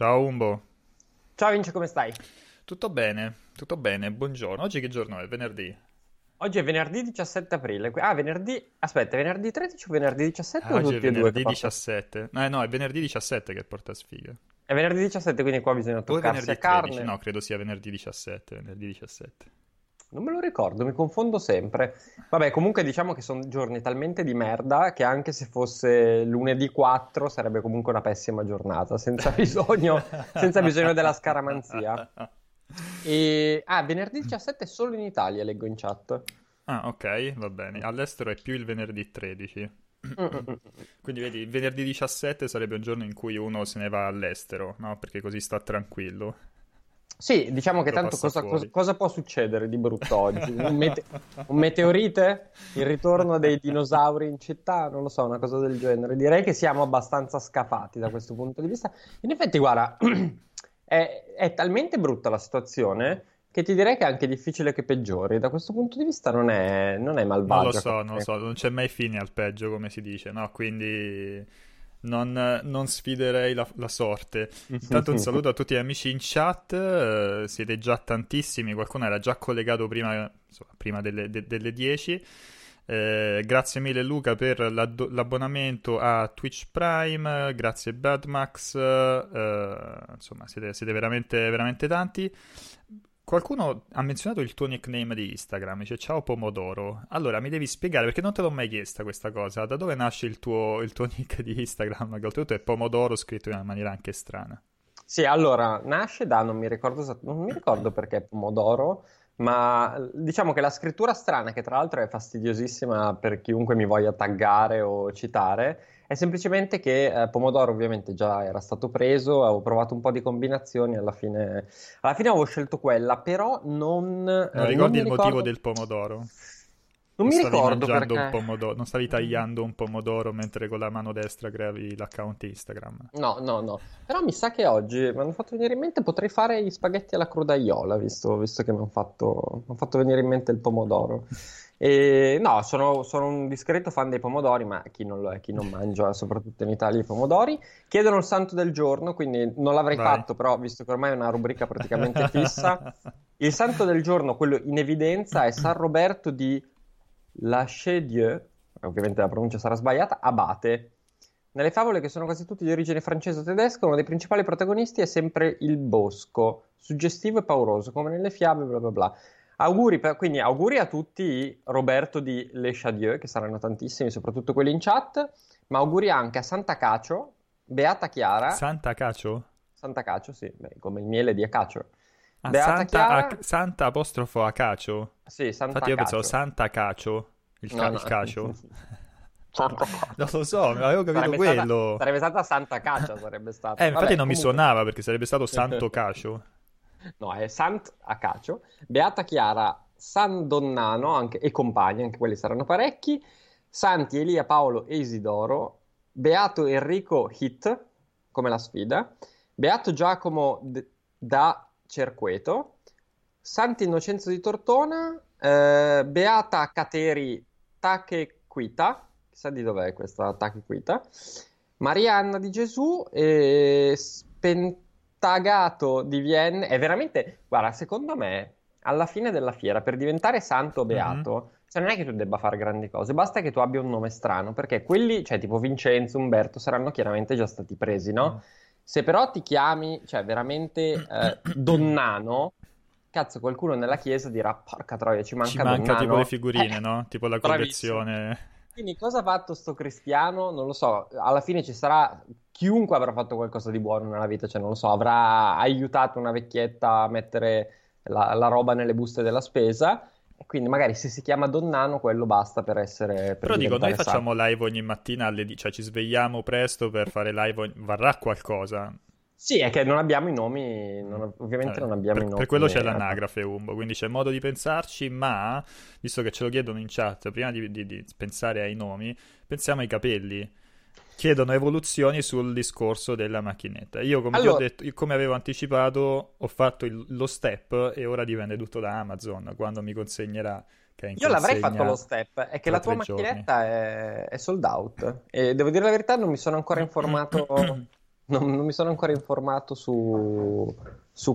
Ciao Umbo. Ciao Vince, come stai? Tutto bene, buongiorno. Oggi che giorno è? Venerdì? Oggi è venerdì 17 aprile. Ah, venerdì... Aspetta, è venerdì 13 o venerdì 17? Ah, o oggi è venerdì 17. No, è venerdì 17 che porta sfiga. È venerdì 17, quindi qua bisogna toccarsi a carne. 13? No, credo sia venerdì 17, venerdì 17. Non me lo ricordo, mi confondo sempre. Vabbè, comunque diciamo che sono giorni talmente di merda che anche se fosse lunedì 4 sarebbe comunque una pessima giornata, senza bisogno della scaramanzia. E... Ah, venerdì 17 è solo in Italia, leggo in chat. Ah, ok, va bene. All'estero è più il venerdì 13. Quindi vedi, il venerdì 17 sarebbe un giorno in cui uno se ne va all'estero, no? Perché così sta tranquillo. Sì, diciamo che tanto cosa può succedere di brutto oggi? Un meteorite? Il ritorno dei dinosauri in città? Non lo so, una cosa del genere. Direi che siamo abbastanza scafati da questo punto di vista. In effetti, guarda, è talmente brutta la situazione che ti direi che è anche difficile che peggiori. Da questo punto di vista non è malvagia. Non lo so, non c'è mai fine al peggio, come si dice, no? Quindi... Non sfiderei la sorte. Intanto un saluto a tutti gli amici in chat, siete già tantissimi, qualcuno era già collegato prima delle 10. Grazie mille Luca per l'abbonamento a Twitch Prime, grazie BadMax, insomma siete veramente, veramente tanti. Qualcuno ha menzionato il tuo nickname di Instagram, dice ciao Pomodoro. Allora mi devi spiegare, perché non te l'ho mai chiesta questa cosa, da dove nasce il tuo nick di Instagram, che oltretutto è Pomodoro scritto in una maniera anche strana. Sì, allora nasce da, non mi ricordo perché è Pomodoro, ma diciamo che la scrittura strana, che tra l'altro è fastidiosissima per chiunque mi voglia taggare o citare, è semplicemente che Pomodoro ovviamente già era stato preso, avevo provato un po' di combinazioni, alla fine avevo scelto quella, però non ricordi il motivo del pomodoro? Non mi ricordo perché. Non stavi tagliando un pomodoro mentre con la mano destra creavi l'account Instagram? No. Però mi sa che oggi mi hanno fatto venire in mente, potrei fare gli spaghetti alla crudaiola, visto che mi hanno fatto venire in mente il pomodoro. E, no, sono un discreto fan dei pomodori, ma chi non lo è, chi non mangia, soprattutto in Italia, i pomodori. Chiedono il santo del giorno, quindi non l'avrei fatto, però visto che ormai è una rubrica praticamente fissa. Il santo del giorno, quello in evidenza, è San Roberto di... Lasche Dieu, ovviamente la pronuncia sarà sbagliata, abate. Nelle favole, che sono quasi tutti di origine francese o tedesca, uno dei principali protagonisti è sempre il bosco, suggestivo e pauroso, come nelle fiabe, bla bla bla. Auguri a tutti i Roberto di Lasche Dieu, che saranno tantissimi, soprattutto quelli in chat, ma auguri anche a Santa Cacio, Beata Chiara. Santa Cacio? Santa Cacio, sì, come il miele di Acacio. Ah, Santa apostrofo Acacio? Sì, Santa Infatti io Acacio. Pensavo Santa Cacio, il cacio. Santa Cacio. Non lo so, avevo capito sarebbe stata Santa Cacia, sarebbe stata. Infatti vabbè, non mi suonava perché sarebbe stato Santo Cacio. No, è Sant'Acacio, Beata Chiara, San Donnano e compagni, anche quelli saranno parecchi, Santi Elia, Paolo e Isidoro, Beato Enrico Hit, come la sfida, Beato Giacomo da Cerqueto, Sant'Innocenzo di Tortona, Beata Cateri Tachequita, chissà di dov'è questa Tachequita, Maria Anna di Gesù e Spentagato di Vienna. È veramente, guarda, secondo me alla fine della fiera per diventare santo o beato, cioè non è che tu debba fare grandi cose, basta che tu abbia un nome strano, perché quelli, cioè tipo Vincenzo, Umberto, saranno chiaramente già stati presi, no? Se però ti chiami, cioè veramente Donnano, cazzo, qualcuno nella chiesa dirà porca troia, ci manca Donnano. Tipo le figurine, no? Tipo la collezione. Quindi cosa ha fatto sto cristiano? Non lo so, alla fine ci sarà, chiunque avrà fatto qualcosa di buono nella vita, cioè non lo so, avrà aiutato una vecchietta a mettere la roba nelle buste della spesa. Quindi magari se si chiama Donnano quello basta per essere... Però dico, noi facciamo live ogni mattina alle 10, cioè ci svegliamo presto per fare live, varrà qualcosa? Sì, è che non abbiamo i nomi, non abbiamo i nomi. Per quello c'è l'anagrafe Umbo, quindi c'è modo di pensarci, ma visto che ce lo chiedono in chat, prima di pensare ai nomi, pensiamo ai capelli. Chiedono evoluzioni sul discorso della macchinetta. Io, come allora, ti ho detto, come avevo anticipato, ho fatto lo step e ora dipende tutto da Amazon quando mi consegnerà. Io l'avrei fatto lo step, è che la tua macchinetta è sold out. E devo dire la verità, non mi sono ancora informato Non mi sono ancora informato su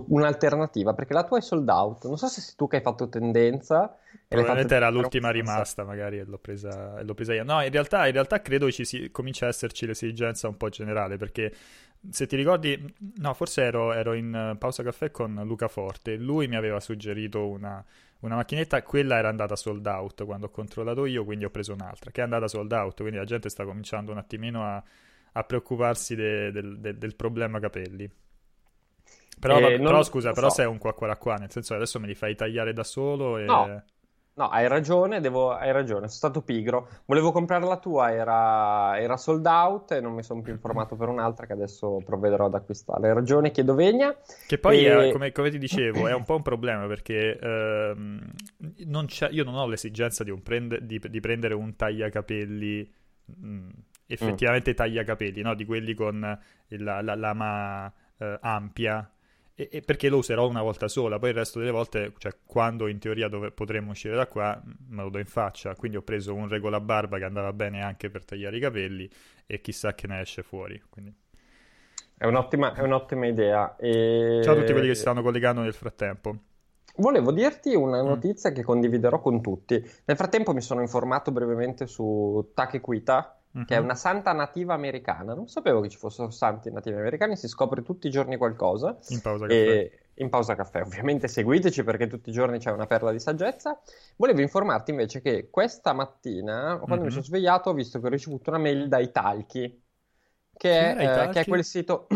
un'alternativa, perché la tua è sold out. Non so se sei tu che hai fatto tendenza. Probabilmente era l'ultima rimasta, magari, e l'ho presa io. No, in realtà credo comincia a esserci l'esigenza un po' generale, perché se ti ricordi, no, forse ero in pausa caffè con Luca Forte. Lui mi aveva suggerito una macchinetta, quella era andata sold out quando ho controllato io, quindi ho preso un'altra che è andata sold out, quindi la gente sta cominciando un attimino a preoccuparsi del problema capelli. Però scusa, però sei un qua, nel senso adesso me li fai tagliare da solo e... No, hai ragione, sono stato pigro. Volevo comprare la tua, era sold out e non mi sono più informato per un'altra che adesso provvederò ad acquistare. Hai ragione, chiedo venia. Che poi, come ti dicevo, è un po' un problema perché io non ho l'esigenza di prendere un tagliacapelli effettivamente tagliacapelli, no? Di quelli con la lama ampia. E perché lo userò una volta sola, poi il resto delle volte, cioè quando in teoria potremmo uscire da qua, me lo do in faccia. Quindi ho preso un regola barba che andava bene anche per tagliare i capelli e chissà che ne esce fuori. Quindi è un'ottima idea. Ciao a tutti quelli che si stanno collegando nel frattempo. Volevo dirti una notizia che condividerò con tutti. Nel frattempo mi sono informato brevemente su Takequita, che è una santa nativa americana. Non sapevo che ci fossero santi nativi americani, si scopre tutti i giorni qualcosa. In pausa caffè, ovviamente seguiteci perché tutti i giorni c'è una perla di saggezza. Volevo informarti invece che questa mattina, quando mi sono svegliato, ho visto che ho ricevuto una mail dai Talchi, che è quel sito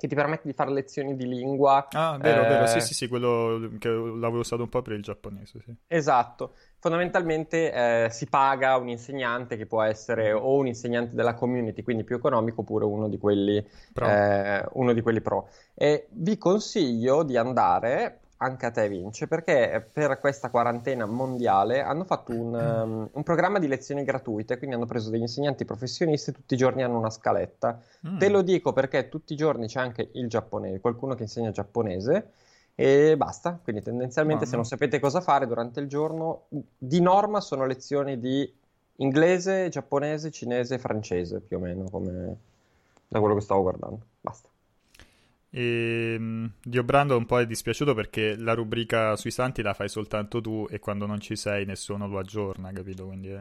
che ti permette di fare lezioni di lingua. Ah, vero, sì, quello che l'avevo usato un po' per il giapponese, sì. Esatto. Fondamentalmente si paga un insegnante che può essere o un insegnante della community, quindi più economico, oppure uno di quelli pro. E vi consiglio di andare, anche a te Vince, perché per questa quarantena mondiale hanno fatto un programma di lezioni gratuite, quindi hanno preso degli insegnanti professionisti, tutti i giorni hanno una scaletta. Te lo dico perché tutti i giorni c'è anche il giapponese, qualcuno che insegna giapponese. E basta, quindi tendenzialmente se non sapete cosa fare durante il giorno, di norma sono lezioni di inglese, giapponese, cinese, francese, più o meno, come da quello che stavo guardando. Basta. Diobrando un po' è dispiaciuto perché la rubrica sui santi la fai soltanto tu e quando non ci sei nessuno lo aggiorna, capito? Quindi,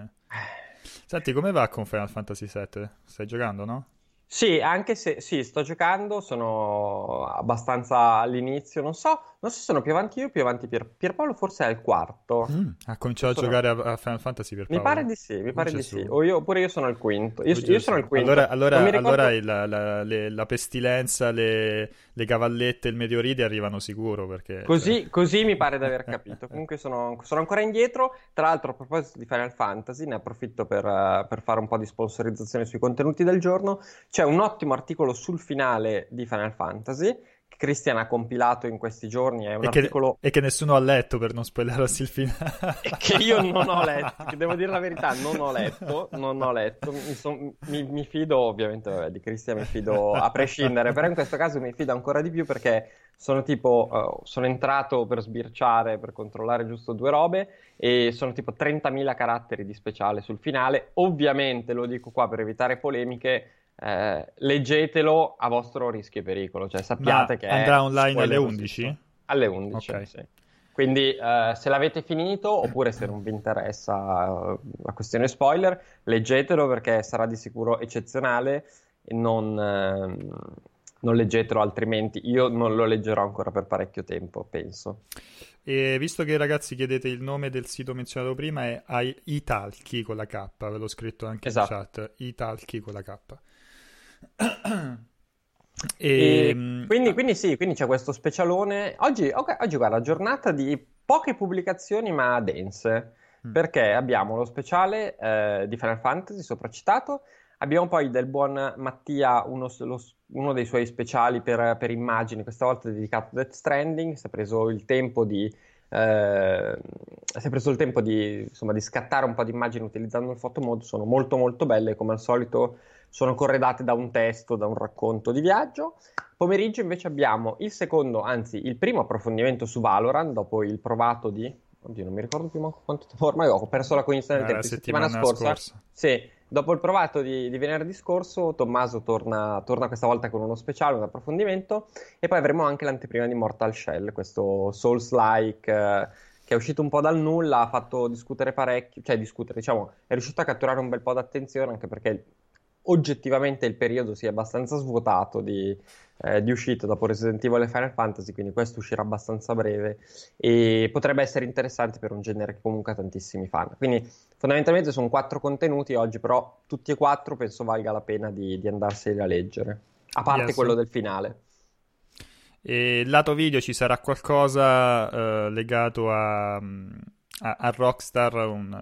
Senti, come va con Final Fantasy VII? Stai giocando, no? Sì, anche se sì, sto giocando, sono abbastanza all'inizio, non so se sono più avanti io o più avanti Pierpaolo, forse è al quarto. Ha cominciato a giocare a Final Fantasy Pierpaolo? Mi pare di sì. Oppure io sono al quinto. Io sono al quinto. Allora la pestilenza, le cavallette, il Medioride arrivano sicuro perché... Così mi pare di aver capito. Comunque sono ancora indietro. Tra l'altro, a proposito di Final Fantasy, ne approfitto per fare un po' di sponsorizzazione sui contenuti del giorno. C'è un ottimo articolo sul finale di Final Fantasy che Cristian ha compilato in questi giorni. È un articolo che nessuno ha letto, per non spoilerarsi il finale. Che io non ho letto, che devo dire la verità, non ho letto. Mi fido ovviamente, di Cristian mi fido a prescindere, però in questo caso mi fido ancora di più perché sono entrato per sbirciare, per controllare giusto due robe e sono tipo 30.000 caratteri di speciale sul finale. Ovviamente, lo dico qua per evitare polemiche, leggetelo a vostro rischio e pericolo, cioè sappiate che andrà online alle 11? Alle 11, okay. Sì. Quindi se l'avete finito oppure se non vi interessa la questione spoiler, leggetelo perché sarà di sicuro eccezionale e non leggetelo altrimenti. Io non lo leggerò ancora per parecchio tempo, penso. E visto che ragazzi chiedete il nome del sito menzionato prima, è Italki con la K, ve l'ho scritto anche in chat, Italki con la K. Quindi c'è questo specialone oggi guarda, giornata di poche pubblicazioni ma dense, perché abbiamo lo speciale di Final Fantasy sopracitato, abbiamo poi del buon Mattia uno dei suoi speciali per immagini, questa volta dedicato a Death Stranding. Si è preso il tempo di insomma di scattare un po' di immagini utilizzando il photomod, sono molto molto belle come al solito, sono corredate da un testo, da un racconto di viaggio. Pomeriggio invece abbiamo il primo approfondimento su Valorant dopo il provato di... Oddio, non mi ricordo più manco quanto tempo, ormai ho perso la cognizione del tempo, settimana scorsa. Sì, Dopo il provato di venerdì scorso, Tommaso torna questa volta con uno speciale, un approfondimento, e poi avremo anche l'anteprima di Mortal Shell, questo Souls-like che è uscito un po' dal nulla, ha fatto discutere parecchio, cioè discutere, diciamo, è riuscito a catturare un bel po' d'attenzione, anche perché oggettivamente il periodo si è abbastanza svuotato di uscita dopo Resident Evil e Final Fantasy, quindi questo uscirà abbastanza breve e potrebbe essere interessante per un genere che comunque ha tantissimi fan. Quindi fondamentalmente sono 4 contenuti oggi, però tutti e 4 penso valga la pena di andarseli a leggere, a parte quello del finale. E lato video ci sarà qualcosa legato a Rockstar, un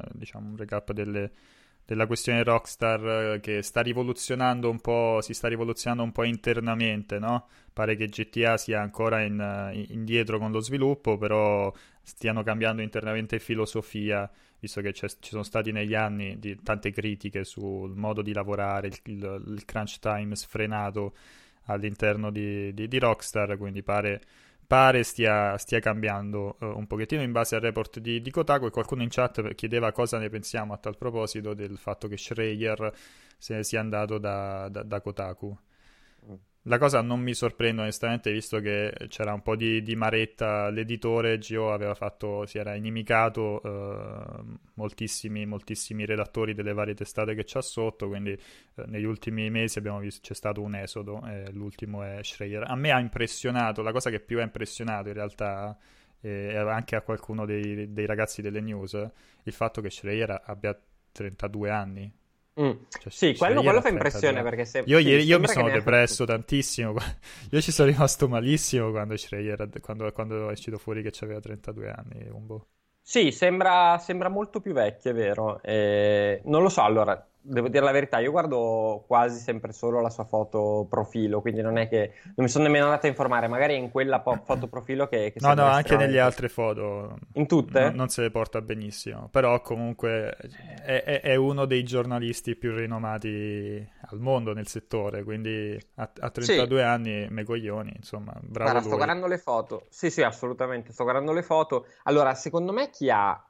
recap della questione Rockstar che si sta rivoluzionando un po' internamente, no? Pare che GTA sia ancora indietro con lo sviluppo, però stiano cambiando internamente filosofia, visto che ci sono stati negli anni tante critiche sul modo di lavorare, il crunch time sfrenato all'interno di Rockstar, quindi pare stia cambiando un pochettino in base al report di Kotaku. E qualcuno in chat chiedeva cosa ne pensiamo a tal proposito del fatto che Schreier se ne sia andato da Kotaku. La cosa non mi sorprende onestamente, visto che c'era un po' di maretta, l'editore Gio si era inimicato moltissimi redattori delle varie testate che c'ha sotto, quindi negli ultimi mesi abbiamo visto c'è stato un esodo, l'ultimo è Schreier. A me ha impressionato, la cosa che più ha impressionato in realtà, anche a qualcuno dei ragazzi delle news, il fatto che Schreier abbia 32 anni. Cioè, sì, quello fa impressione perché io mi sono depresso tantissimo. Io ci sono rimasto malissimo quando è uscito fuori che aveva 32 anni. Umbo. Sì, sembra molto più vecchio, è vero. Non lo so, allora devo dire la verità, io guardo quasi sempre solo la sua foto profilo, quindi non è che non mi sono nemmeno andato a informare, magari è in quella foto profilo che no, anche nelle altre foto, in tutte non se le porta benissimo, però comunque è uno dei giornalisti più rinomati al mondo nel settore, quindi a 32 anni, me coglioni, insomma, bravo. Guarda, sto guardando le foto, sì assolutamente, sto guardando le foto. Allora, secondo me chi ha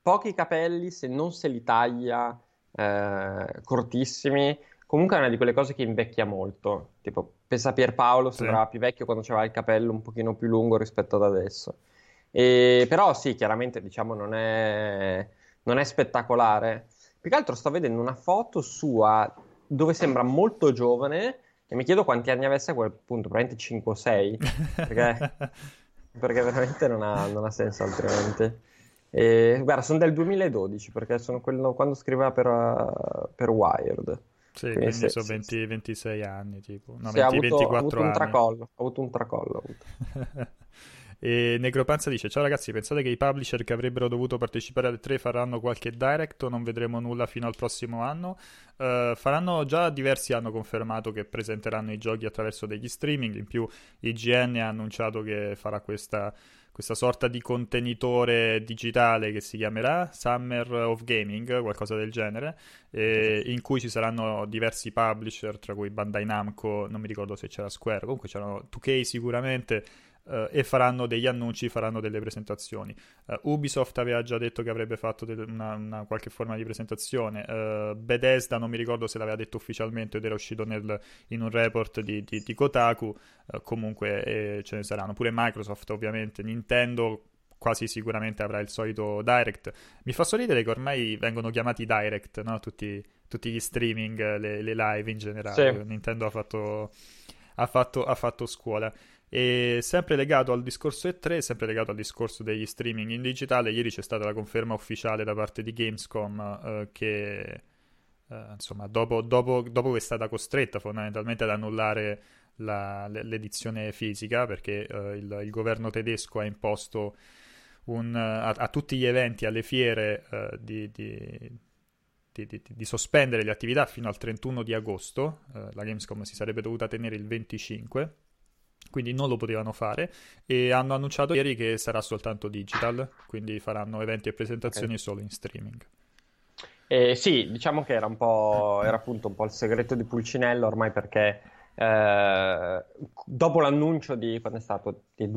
pochi capelli, se non se li taglia cortissimi, comunque è una di quelle cose che invecchia molto, tipo pensa a Pierpaolo, sembrava più vecchio quando c'aveva il capello un pochino più lungo rispetto ad adesso, però sì, chiaramente diciamo non è spettacolare. Più che altro sto vedendo una foto sua dove sembra molto giovane e mi chiedo quanti anni avesse a quel punto, probabilmente 5 o 6 perché veramente non ha senso altrimenti. Guarda, sono del 2012 perché sono quello quando scriveva per Wired. Sì, quindi sono 26 anni tipo. No, sì, 24 anni. Ho avuto un tracollo. E Necropanza dice: ciao ragazzi, pensate che i publisher che avrebbero dovuto partecipare alle 3 faranno qualche direct o non vedremo nulla fino al prossimo anno? Faranno già diversi, hanno confermato che presenteranno i giochi attraverso degli streaming. In più IGN ha annunciato che farà questa sorta di contenitore digitale che si chiamerà Summer of Gaming, qualcosa del genere, in cui ci saranno diversi publisher, tra cui Bandai Namco, non mi ricordo se c'era Square, comunque c'erano 2K sicuramente, e faranno degli annunci, faranno delle presentazioni. Ubisoft aveva già detto che avrebbe fatto una qualche forma di presentazione, Bethesda non mi ricordo se l'aveva detto ufficialmente ed era uscito in un report di Kotaku, comunque ce ne saranno, pure Microsoft ovviamente, Nintendo quasi sicuramente avrà il solito direct. Mi fa sorridere che ormai vengono chiamati direct, no? Tutti gli streaming, le live in generale, sì. Nintendo ha fatto scuola. E sempre legato al discorso E3, sempre legato al discorso degli streaming in digitale, ieri c'è stata la conferma ufficiale da parte di Gamescom che insomma dopo che è stata costretta fondamentalmente ad annullare l'edizione fisica perché il governo tedesco ha imposto a tutti gli eventi, alle fiere di sospendere le attività fino al 31 di agosto, la Gamescom si sarebbe dovuta tenere il 25, quindi non lo potevano fare, e hanno annunciato ieri che sarà soltanto digital, quindi faranno eventi e presentazioni solo in streaming. Sì, diciamo che era appunto un po' il segreto di Pulcinello ormai, perché dopo l'annuncio di 2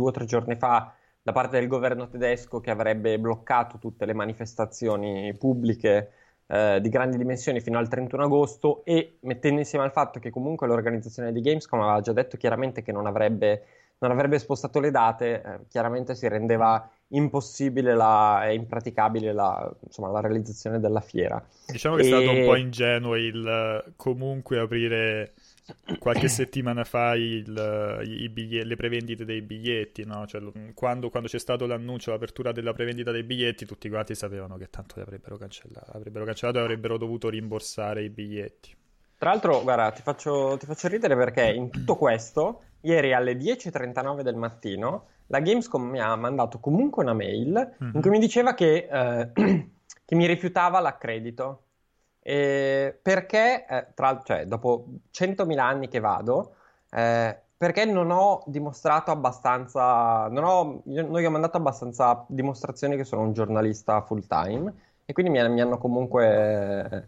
o 3 giorni fa da parte del governo tedesco che avrebbe bloccato tutte le manifestazioni pubbliche di grandi dimensioni fino al 31 agosto e mettendo insieme al fatto che comunque l'organizzazione di Gamescom aveva già detto chiaramente che non avrebbe spostato le date, chiaramente si rendeva impossibile e impraticabile la realizzazione della fiera. Diciamo che è stato un po' ingenuo il comunque aprire qualche settimana fa le prevendite dei biglietti, no? Cioè, quando c'è stato l'annuncio, l'apertura della prevendita dei biglietti, tutti quanti sapevano che tanto li avrebbero cancellato e avrebbero dovuto rimborsare i biglietti. Tra l'altro, guarda, ti faccio ridere perché in tutto questo, ieri alle 10:39 del mattino, la Gamescom mi ha mandato comunque una mail in cui mi diceva che mi rifiutava l'accredito. Perché, dopo 100.000 anni che vado, perché non ho dimostrato abbastanza, non gli ho mandato abbastanza dimostrazioni che sono un giornalista full time, e quindi mi hanno comunque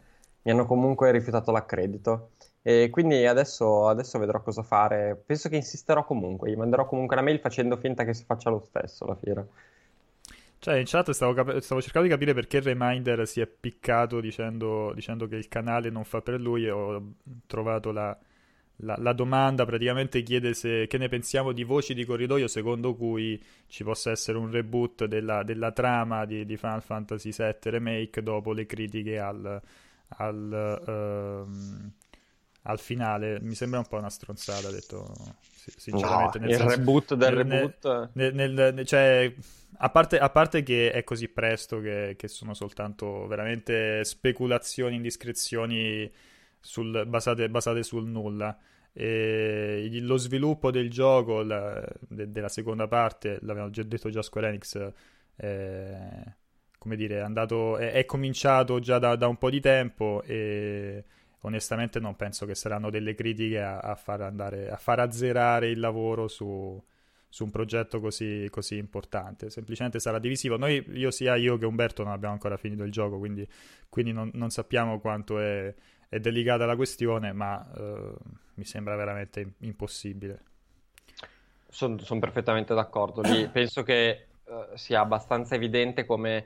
rifiutato l'accredito. E quindi adesso vedrò cosa fare. Penso che insisterò comunque, gli manderò comunque una mail facendo finta che si faccia lo stesso la fiera. Cioè, in chat stavo cercando di capire perché il reminder si è piccato dicendo che il canale non fa per lui, e ho trovato la domanda. Praticamente chiede che ne pensiamo di voci di corridoio secondo cui ci possa essere un reboot della trama di Final Fantasy VII Remake dopo le critiche al finale. Mi sembra un po' una stronzata, detto sinceramente. No, nel senso, reboot del reboot. Cioè, a parte che è così presto che sono soltanto veramente speculazioni, indiscrezioni basate sul nulla. E lo sviluppo del gioco, della seconda parte, l'avevamo già detto già Square Enix, è cominciato già da un po' di tempo e onestamente non penso che saranno delle critiche a far azzerare il lavoro su un progetto così importante. Semplicemente sarà divisivo. Io che Umberto non abbiamo ancora finito il gioco, quindi non sappiamo quanto è delicata la questione, ma mi sembra veramente impossibile. Sono perfettamente d'accordo. Penso che sia abbastanza evidente come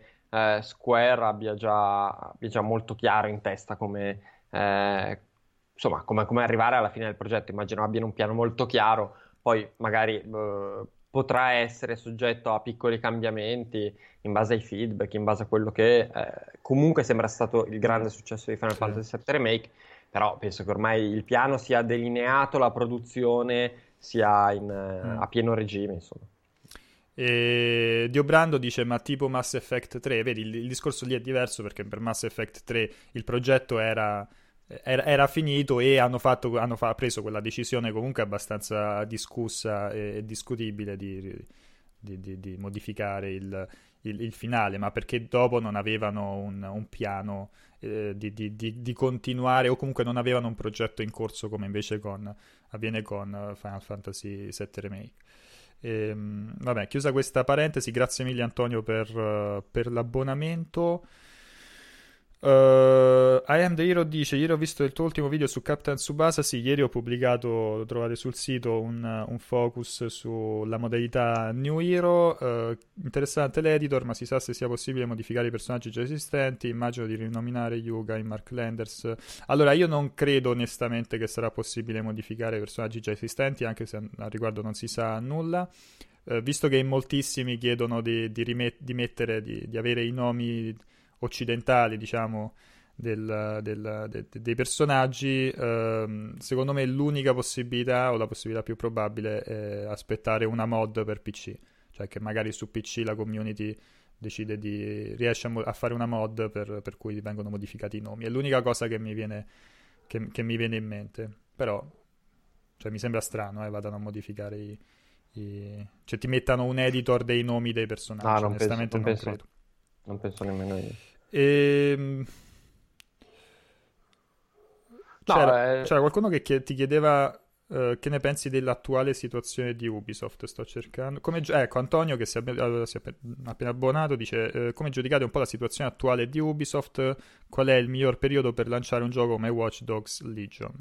Square abbia già molto chiaro in testa come come arrivare alla fine del progetto. Immagino abbiano un piano molto chiaro, poi magari potrà essere soggetto a piccoli cambiamenti in base ai feedback, in base a quello che comunque sembra stato il grande successo di Final Fantasy VII Remake, però penso che ormai il piano sia delineato, la produzione sia a pieno regime, insomma. E Diobrando dice: ma tipo Mass Effect 3? Vedi, il discorso lì è diverso, perché per Mass Effect 3 il progetto era finito e hanno preso quella decisione comunque abbastanza discussa e discutibile di modificare il finale, ma perché dopo non avevano un piano di continuare, o comunque non avevano un progetto in corso come invece avviene con Final Fantasy VII Remake. Vabbè, chiusa questa parentesi, grazie mille Antonio per l'abbonamento. I am the Hero dice: ieri ho visto il tuo ultimo video su Captain Tsubasa. Sì, ieri ho pubblicato, lo trovate sul sito, un focus sulla modalità New Hero. Interessante l'editor, ma si sa se sia possibile modificare i personaggi già esistenti. Immagino di rinominare Yuga in Mark Landers. Allora, io non credo onestamente che sarà possibile modificare i personaggi già esistenti, anche se al riguardo non si sa nulla. Visto che in moltissimi chiedono di avere i nomi occidentali, diciamo, dei personaggi, secondo me l'unica possibilità, o la possibilità più probabile, è aspettare una mod per PC, cioè che magari su PC la community riesce a fare una mod per cui vengono modificati i nomi. È l'unica cosa che mi viene in mente, però cioè, mi sembra strano, vadano a modificare cioè ti mettano un editor dei nomi dei personaggi. No, onestamente non penso. Non penso nemmeno io. C'era qualcuno che ti chiedeva che ne pensi dell'attuale situazione di Ubisoft. Sto cercando Antonio, che si è appena abbonato, dice: come giudicate un po' la situazione attuale di Ubisoft? Qual è il miglior periodo per lanciare un gioco come Watch Dogs Legion?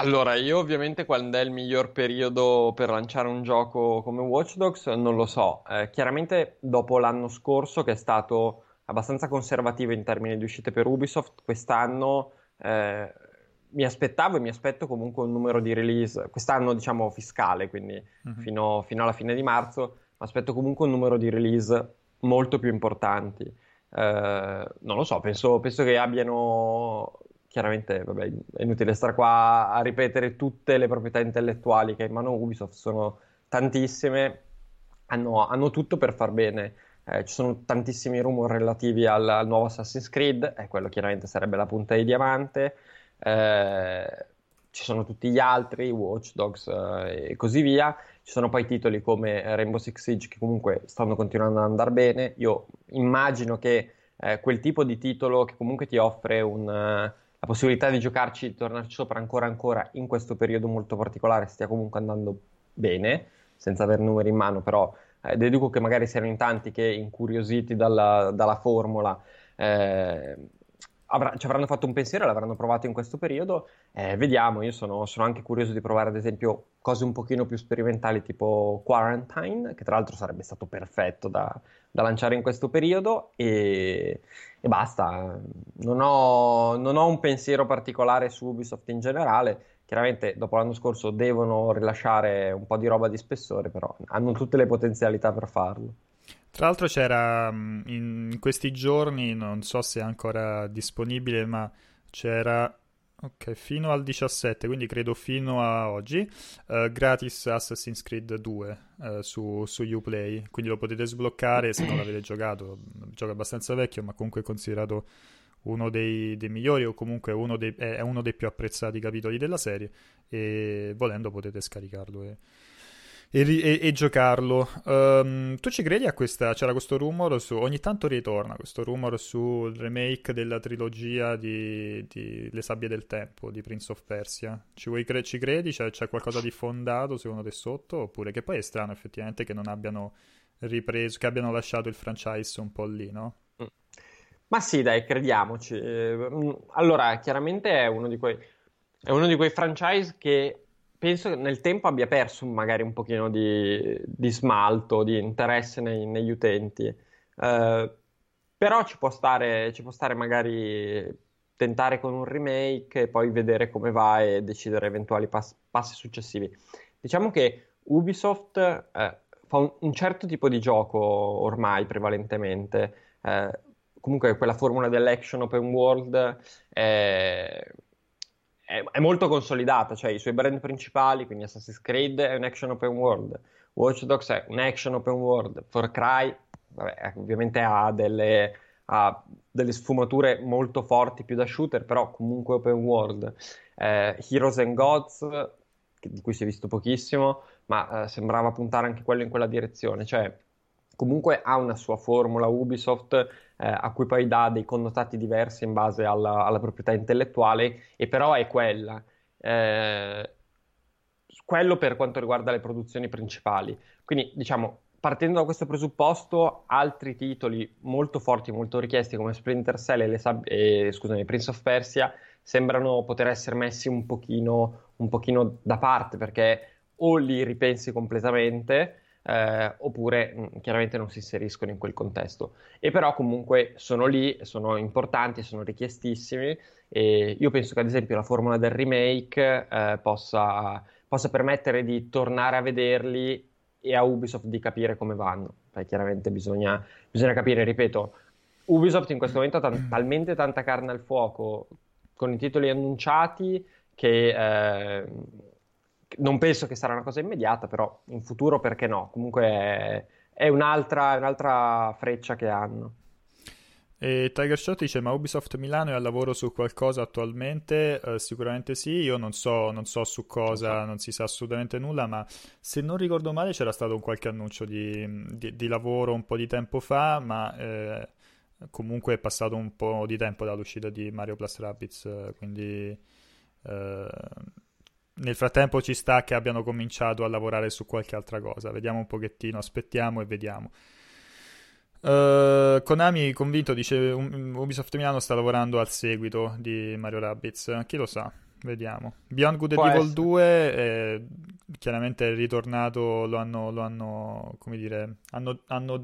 Allora, io ovviamente quando è il miglior periodo per lanciare un gioco come Watch Dogs non lo so. Chiaramente dopo l'anno scorso, che è stato abbastanza conservative in termini di uscite per Ubisoft quest'anno. Mi aspettavo e mi aspetto comunque un numero di release quest'anno, diciamo fiscale, quindi fino alla fine di marzo, mi aspetto comunque un numero di release molto più importanti. Non lo so, penso che abbiano, chiaramente, vabbè, è inutile stare qua a ripetere tutte le proprietà intellettuali che in mano Ubisoft, sono tantissime, hanno tutto per far bene. Ci sono tantissimi rumor relativi al nuovo Assassin's Creed, e quello chiaramente sarebbe la punta di diamante. Ci sono tutti gli altri, Watch Dogs e così via. Ci sono poi titoli come Rainbow Six Siege che comunque stanno continuando ad andare bene. Io immagino che quel tipo di titolo che comunque ti offre la possibilità di giocarci, di tornarci sopra ancora in questo periodo molto particolare, stia comunque andando bene, senza aver numeri in mano, però deduco che magari siano in tanti che, incuriositi dalla formula, ci avranno fatto un pensiero e l'avranno provato in questo periodo. Vediamo, io sono anche curioso di provare ad esempio cose un pochino più sperimentali tipo Quarantine, che tra l'altro sarebbe stato perfetto da lanciare in questo periodo, e basta. Non ho un pensiero particolare su Ubisoft in generale. Chiaramente dopo l'anno scorso devono rilasciare un po' di roba di spessore, però hanno tutte le potenzialità per farlo. Tra l'altro c'era in questi giorni, non so se è ancora disponibile, ma c'era fino al 17, quindi credo fino a oggi, gratis Assassin's Creed 2 su Uplay, quindi lo potete sbloccare se non l'avete giocato. Un gioco abbastanza vecchio, ma comunque è considerato uno dei migliori, o comunque è uno dei più apprezzati capitoli della serie, e volendo potete scaricarlo e giocarlo. Tu ci credi a questa? C'era questo rumor ogni tanto ritorna questo rumor sul remake della trilogia di Le Sabbie del Tempo di Prince of Persia. Ci credi? C'è qualcosa di fondato secondo te sotto? Oppure, che poi è strano effettivamente che non abbiano ripreso, che abbiano lasciato il franchise un po' lì, no? Ma sì, dai, crediamoci. Allora, chiaramente è uno di quei franchise che penso che nel tempo abbia perso magari un pochino di smalto, di interesse negli utenti, però ci può stare magari tentare con un remake e poi vedere come va e decidere eventuali passi successivi. Diciamo che Ubisoft fa un certo tipo di gioco ormai prevalentemente, comunque quella formula dell'action open world è molto consolidata, cioè i suoi brand principali, quindi Assassin's Creed è un action open world, Watch Dogs è un action open world, Far Cry ovviamente ha delle sfumature molto forti più da shooter, però comunque open world, Heroes and Gods, di cui si è visto pochissimo, ma sembrava puntare anche quello in quella direzione, cioè comunque ha una sua formula Ubisoft, a cui poi dà dei connotati diversi in base alla proprietà intellettuale, e però è quella. Quello per quanto riguarda le produzioni principali. Quindi, diciamo, partendo da questo presupposto, altri titoli molto forti, molto richiesti come Splinter Cell e Prince of Persia sembrano poter essere messi un pochino da parte, perché o li ripensi completamente, oppure chiaramente non si inseriscono in quel contesto, e però comunque sono lì, sono importanti, sono richiestissimi, e io penso che ad esempio la formula del remake possa permettere di tornare a vederli e a Ubisoft di capire come vanno, perché chiaramente bisogna capire, ripeto, Ubisoft in questo momento ha talmente tanta carne al fuoco con i titoli annunciati che non penso che sarà una cosa immediata, però in futuro perché no? Comunque è un'altra freccia che hanno. E Tiger Shot dice: ma Ubisoft Milano è al lavoro su qualcosa attualmente? Sicuramente sì, io non so su cosa, non si sa assolutamente nulla, ma se non ricordo male c'era stato un qualche annuncio di lavoro un po' di tempo fa, ma comunque è passato un po' di tempo dall'uscita di Mario Plus Rabbids, quindi... Nel frattempo ci sta che abbiano cominciato a lavorare su qualche altra cosa. Vediamo un pochettino, aspettiamo e vediamo. Konami, convinto, dice: Ubisoft Milano sta lavorando al seguito di Mario Rabbids. Chi lo sa? Vediamo. Beyond Good and Evil 2, chiaramente è ritornato, lo hanno come dire, hanno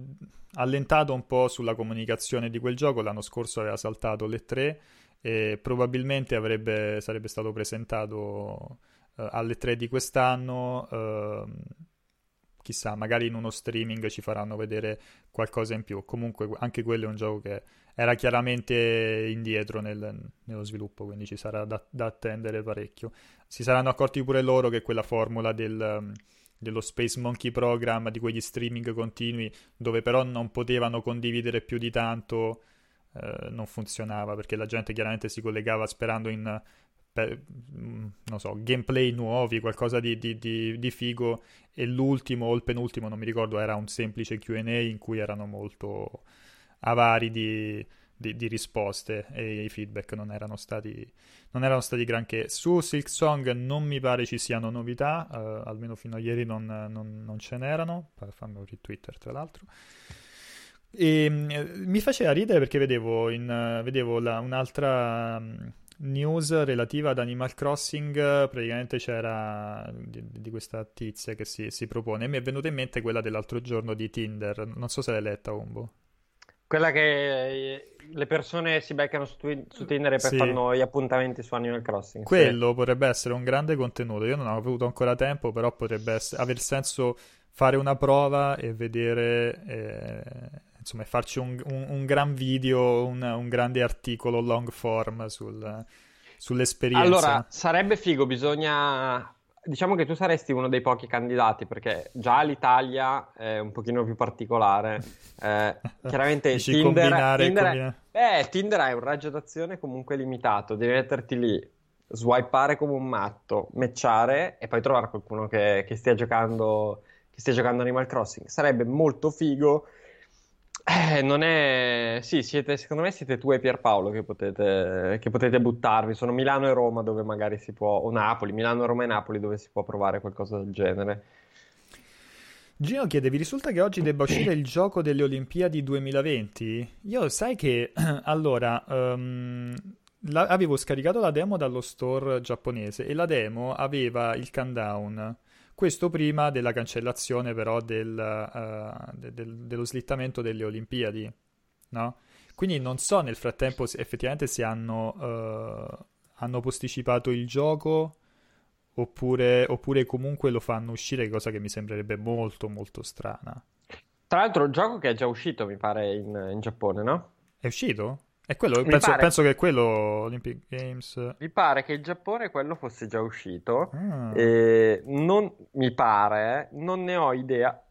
allentato un po' sulla comunicazione di quel gioco. L'anno scorso aveva saltato l'E3 e probabilmente sarebbe stato presentato alle 3 di quest'anno. Chissà, magari in uno streaming ci faranno vedere qualcosa in più. Comunque anche quello è un gioco che era chiaramente indietro nello sviluppo, quindi ci sarà da attendere parecchio. Si saranno accorti pure loro che quella formula dello Space Monkey Program, di quegli streaming continui, dove però non potevano condividere più di tanto, non funzionava, perché la gente chiaramente si collegava sperando in... non so, gameplay nuovi, qualcosa di figo, e l'ultimo o il penultimo, non mi ricordo, era un semplice Q&A in cui erano molto avari di risposte e i feedback non erano stati granché. Su Silksong non mi pare ci siano novità, almeno fino a ieri non ce n'erano. Fanno un retwitter, tra l'altro. E mi faceva ridere perché vedevo un'altra news relativa ad Animal Crossing. Praticamente c'era di questa tizia che si propone, e mi è venuta in mente quella dell'altro giorno di Tinder, non so se l'hai letta, Umbo, quella che le persone si beccano su Tinder e sì, fanno gli appuntamenti su Animal Crossing. Quello sì, potrebbe essere un grande contenuto. Io non ho avuto ancora tempo, però potrebbe aver senso fare una prova e vedere, insomma, farci un gran video, un grande articolo long form sull'esperienza. Allora, sarebbe figo, diciamo che tu saresti uno dei pochi candidati, perché già l'Italia è un pochino più particolare. Chiaramente Tinder è un raggio d'azione comunque limitato, devi metterti lì, swipare come un matto, matchare e poi trovare qualcuno che stia giocando Animal Crossing. Sarebbe molto figo. Non è... Sì, secondo me siete tu e Pierpaolo che potete buttarvi. Sono Milano e Roma dove magari si può... o Napoli, Milano, Roma e Napoli dove si può provare qualcosa del genere. Gino chiede: vi risulta che oggi debba uscire il gioco delle Olimpiadi 2020? Io, sai che... allora... avevo scaricato la demo dallo store giapponese e la demo aveva il countdown. Questo prima della cancellazione però dello slittamento delle Olimpiadi, no? Quindi non so nel frattempo se effettivamente si hanno posticipato il gioco oppure comunque lo fanno uscire, cosa che mi sembrerebbe molto molto strana. Tra l'altro il gioco che è già uscito, mi pare, in Giappone, no? È uscito? È quello, penso che è quello, Olympic Games. Mi pare che il Giappone quello fosse già uscito. E non mi pare, non ne ho idea.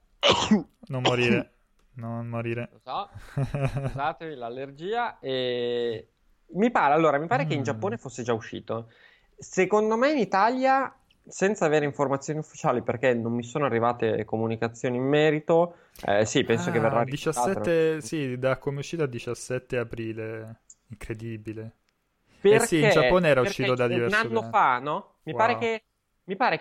Non morire. Lo so. Scusatemi l'allergia. E mi pare che in Giappone fosse già uscito. Secondo me in Italia, senza avere informazioni ufficiali, perché non mi sono arrivate comunicazioni in merito, sì, penso che verrà 17, sì, da come uscita 17 aprile, incredibile, perché sì, in Giappone era uscito da diverso un anno fa, no? Mi pare che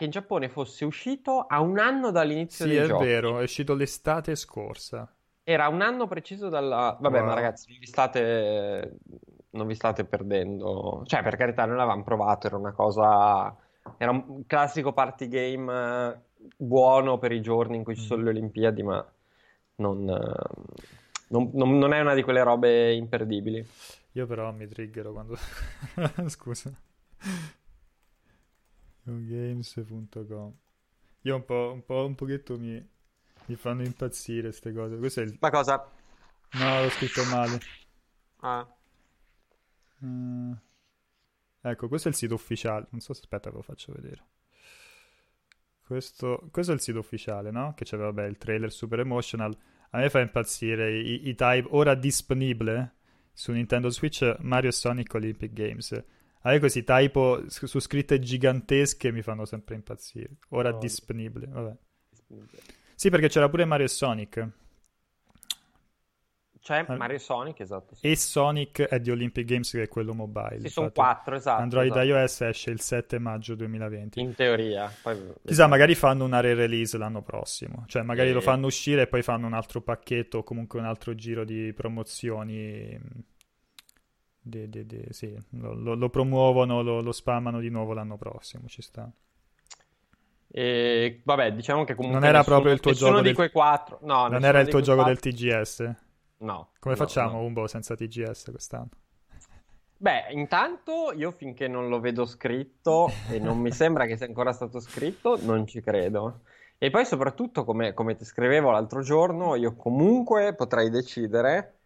in Giappone fosse uscito a un anno dall'inizio, sì, dei giochi. Sì, è vero, è uscito l'estate scorsa, era un anno preciso dalla... Vabbè, wow. Ma ragazzi, non vi state perdendo, cioè, per carità, noi l'avevamo provato, era una cosa... Era un classico party game buono per i giorni in cui ci sono le Olimpiadi, ma non è una di quelle robe imperdibili. Io però mi triggero quando... Scusa. Games.com. Io un pochetto mi fanno impazzire queste cose. Questo è il... Ma cosa? No, l'ho scritto male. Ecco, questo è il sito ufficiale. Non so se... Aspetta, ve lo faccio vedere. Questo è il sito ufficiale, no? Che c'aveva, vabbè, il trailer super emotional. A me fa impazzire i type ora disponibile su Nintendo Switch, Mario Sonic Olympic Games. Avere questi typo su scritte gigantesche mi fanno sempre impazzire. Ora disponibile, vabbè. Sì, perché c'era pure Mario Sonic. C'è Mario Sonic, esatto. Sì. E Sonic è di Olympic Games, che è quello mobile. Sì, sono 4, esatto. Android, esatto. iOS esce il 7 maggio 2020. In teoria. Poi... Chissà, magari fanno una re-release l'anno prossimo. Cioè, magari lo fanno uscire e poi fanno un altro pacchetto o comunque un altro giro di promozioni. Sì, lo promuovono, lo spammano di nuovo l'anno prossimo, ci sta. E vabbè, diciamo che comunque non era proprio il tuo gioco di quei quattro, no, non era il tuo gioco del TGS. No, come facciamo Umbo senza TGS quest'anno? Beh, intanto io finché non lo vedo scritto e non mi sembra che sia ancora stato scritto, non ci credo. E poi soprattutto, come ti scrivevo l'altro giorno, io comunque potrei decidere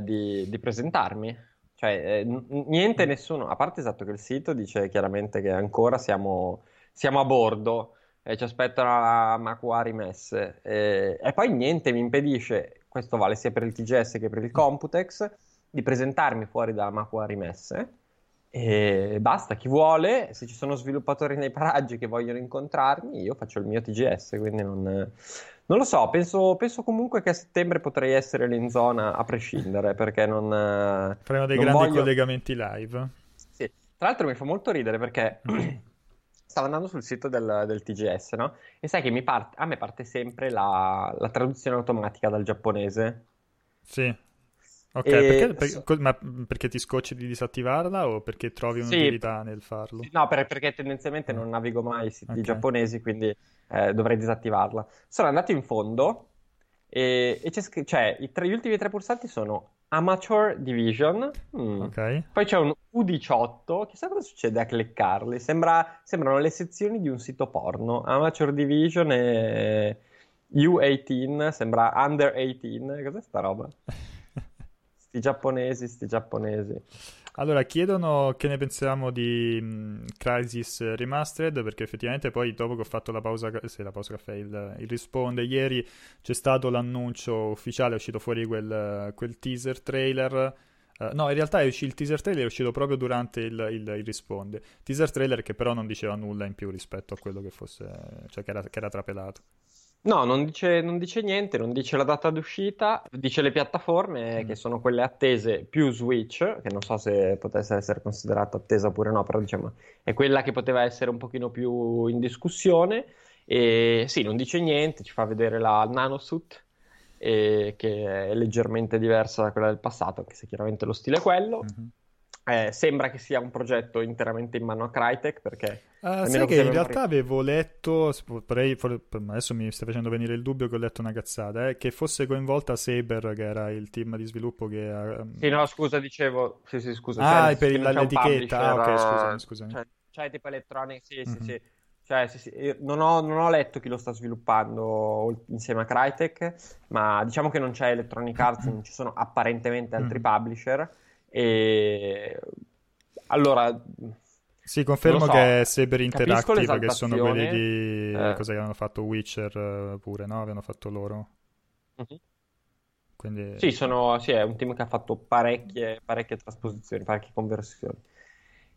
di presentarmi. Cioè, niente, nessuno, a parte esatto che il sito dice chiaramente che ancora siamo a bordo e ci aspettano la Macua rimesse. E poi niente mi impedisce, questo vale sia per il TGS che per il Computex, di presentarmi fuori dalla Macua rimesse. E basta, chi vuole, se ci sono sviluppatori nei paraggi che vogliono incontrarmi, io faccio il mio TGS, quindi non lo so, penso comunque che a settembre potrei essere lì in zona a prescindere, perché non faremo dei grandi collegamenti live. Sì. Tra l'altro mi fa molto ridere perché stavo andando sul sito del TGS, no? E sai che a me parte sempre la traduzione automatica dal giapponese. Sì. Ok, ma perché ti scocci di disattivarla o perché trovi un'utilità nel farlo? Sì, no, perché tendenzialmente non navigo mai siti giapponesi, quindi dovrei disattivarla. Sono andato in fondo e cioè, gli ultimi tre pulsanti sono Amateur Division, okay. Poi c'è un U18, chissà cosa succede a cliccarli, sembrano le sezioni di un sito porno, Amateur Division e U18, sembra Under 18, cos'è sta roba? Sti giapponesi. Allora, chiedono che ne pensiamo di Crysis Remastered, perché effettivamente poi dopo che ho fatto la pausa caffè, il risponde ieri c'è stato l'annuncio ufficiale, è uscito fuori quel teaser trailer. No, in realtà il teaser trailer è uscito proprio durante il risponde. Teaser trailer che però non diceva nulla in più rispetto a quello che fosse, cioè che era trapelato. No, non dice niente, non dice la data d'uscita, dice le piattaforme che sono quelle attese più Switch, che non so se potesse essere considerata attesa oppure no, però diciamo è quella che poteva essere un pochino più in discussione. E sì, non dice niente, ci fa vedere la nanosuit, che è leggermente diversa da quella del passato, anche se chiaramente lo stile è quello. Sembra che sia un progetto interamente in mano a Crytek, perché sai che in realtà avevo letto, adesso mi sta facendo venire il dubbio che ho letto una cazzata, che fosse coinvolta Saber, che era il team di sviluppo che sì, no, scusa, dicevo scusa. Ah, cioè, per l'etichetta, ok, scusami. Cioè tipo Electronic, sì. Cioè, sì, non ho letto chi lo sta sviluppando insieme a Crytek, ma diciamo che non c'è Electronic Arts, non ci sono apparentemente altri publisher. E allora sì, confermo che è Saber Interactive, che sono quelli di cosa che hanno fatto Witcher pure, no? Avevano fatto loro. Quindi sì, è un team che ha fatto parecchie trasposizioni, parecchie conversioni.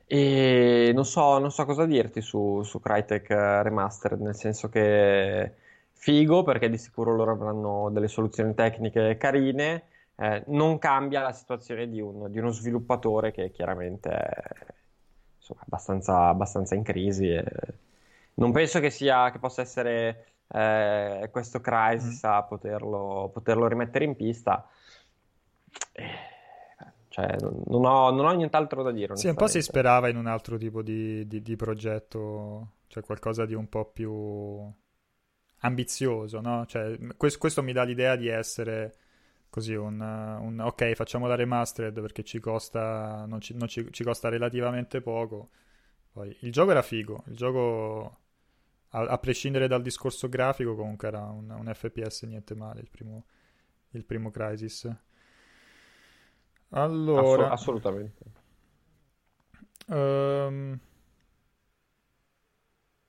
E non so cosa dirti su Crytek Remastered, nel senso che figo, perché di sicuro loro avranno delle soluzioni tecniche carine. Non cambia la situazione di uno sviluppatore che chiaramente è, insomma, abbastanza in crisi. Non penso che possa essere questo Crysis a poterlo rimettere in pista. Cioè, non ho nient'altro da dire. Sì, un po' si sperava in un altro tipo di progetto, cioè qualcosa di un po' più ambizioso, no? Cioè, questo mi dà l'idea di essere così un ok, facciamo la remastered perché ci costa, ci costa relativamente poco. Poi il gioco era figo, il gioco a prescindere dal discorso grafico comunque era un FPS niente male, il primo Crysis. Allora assolutamente.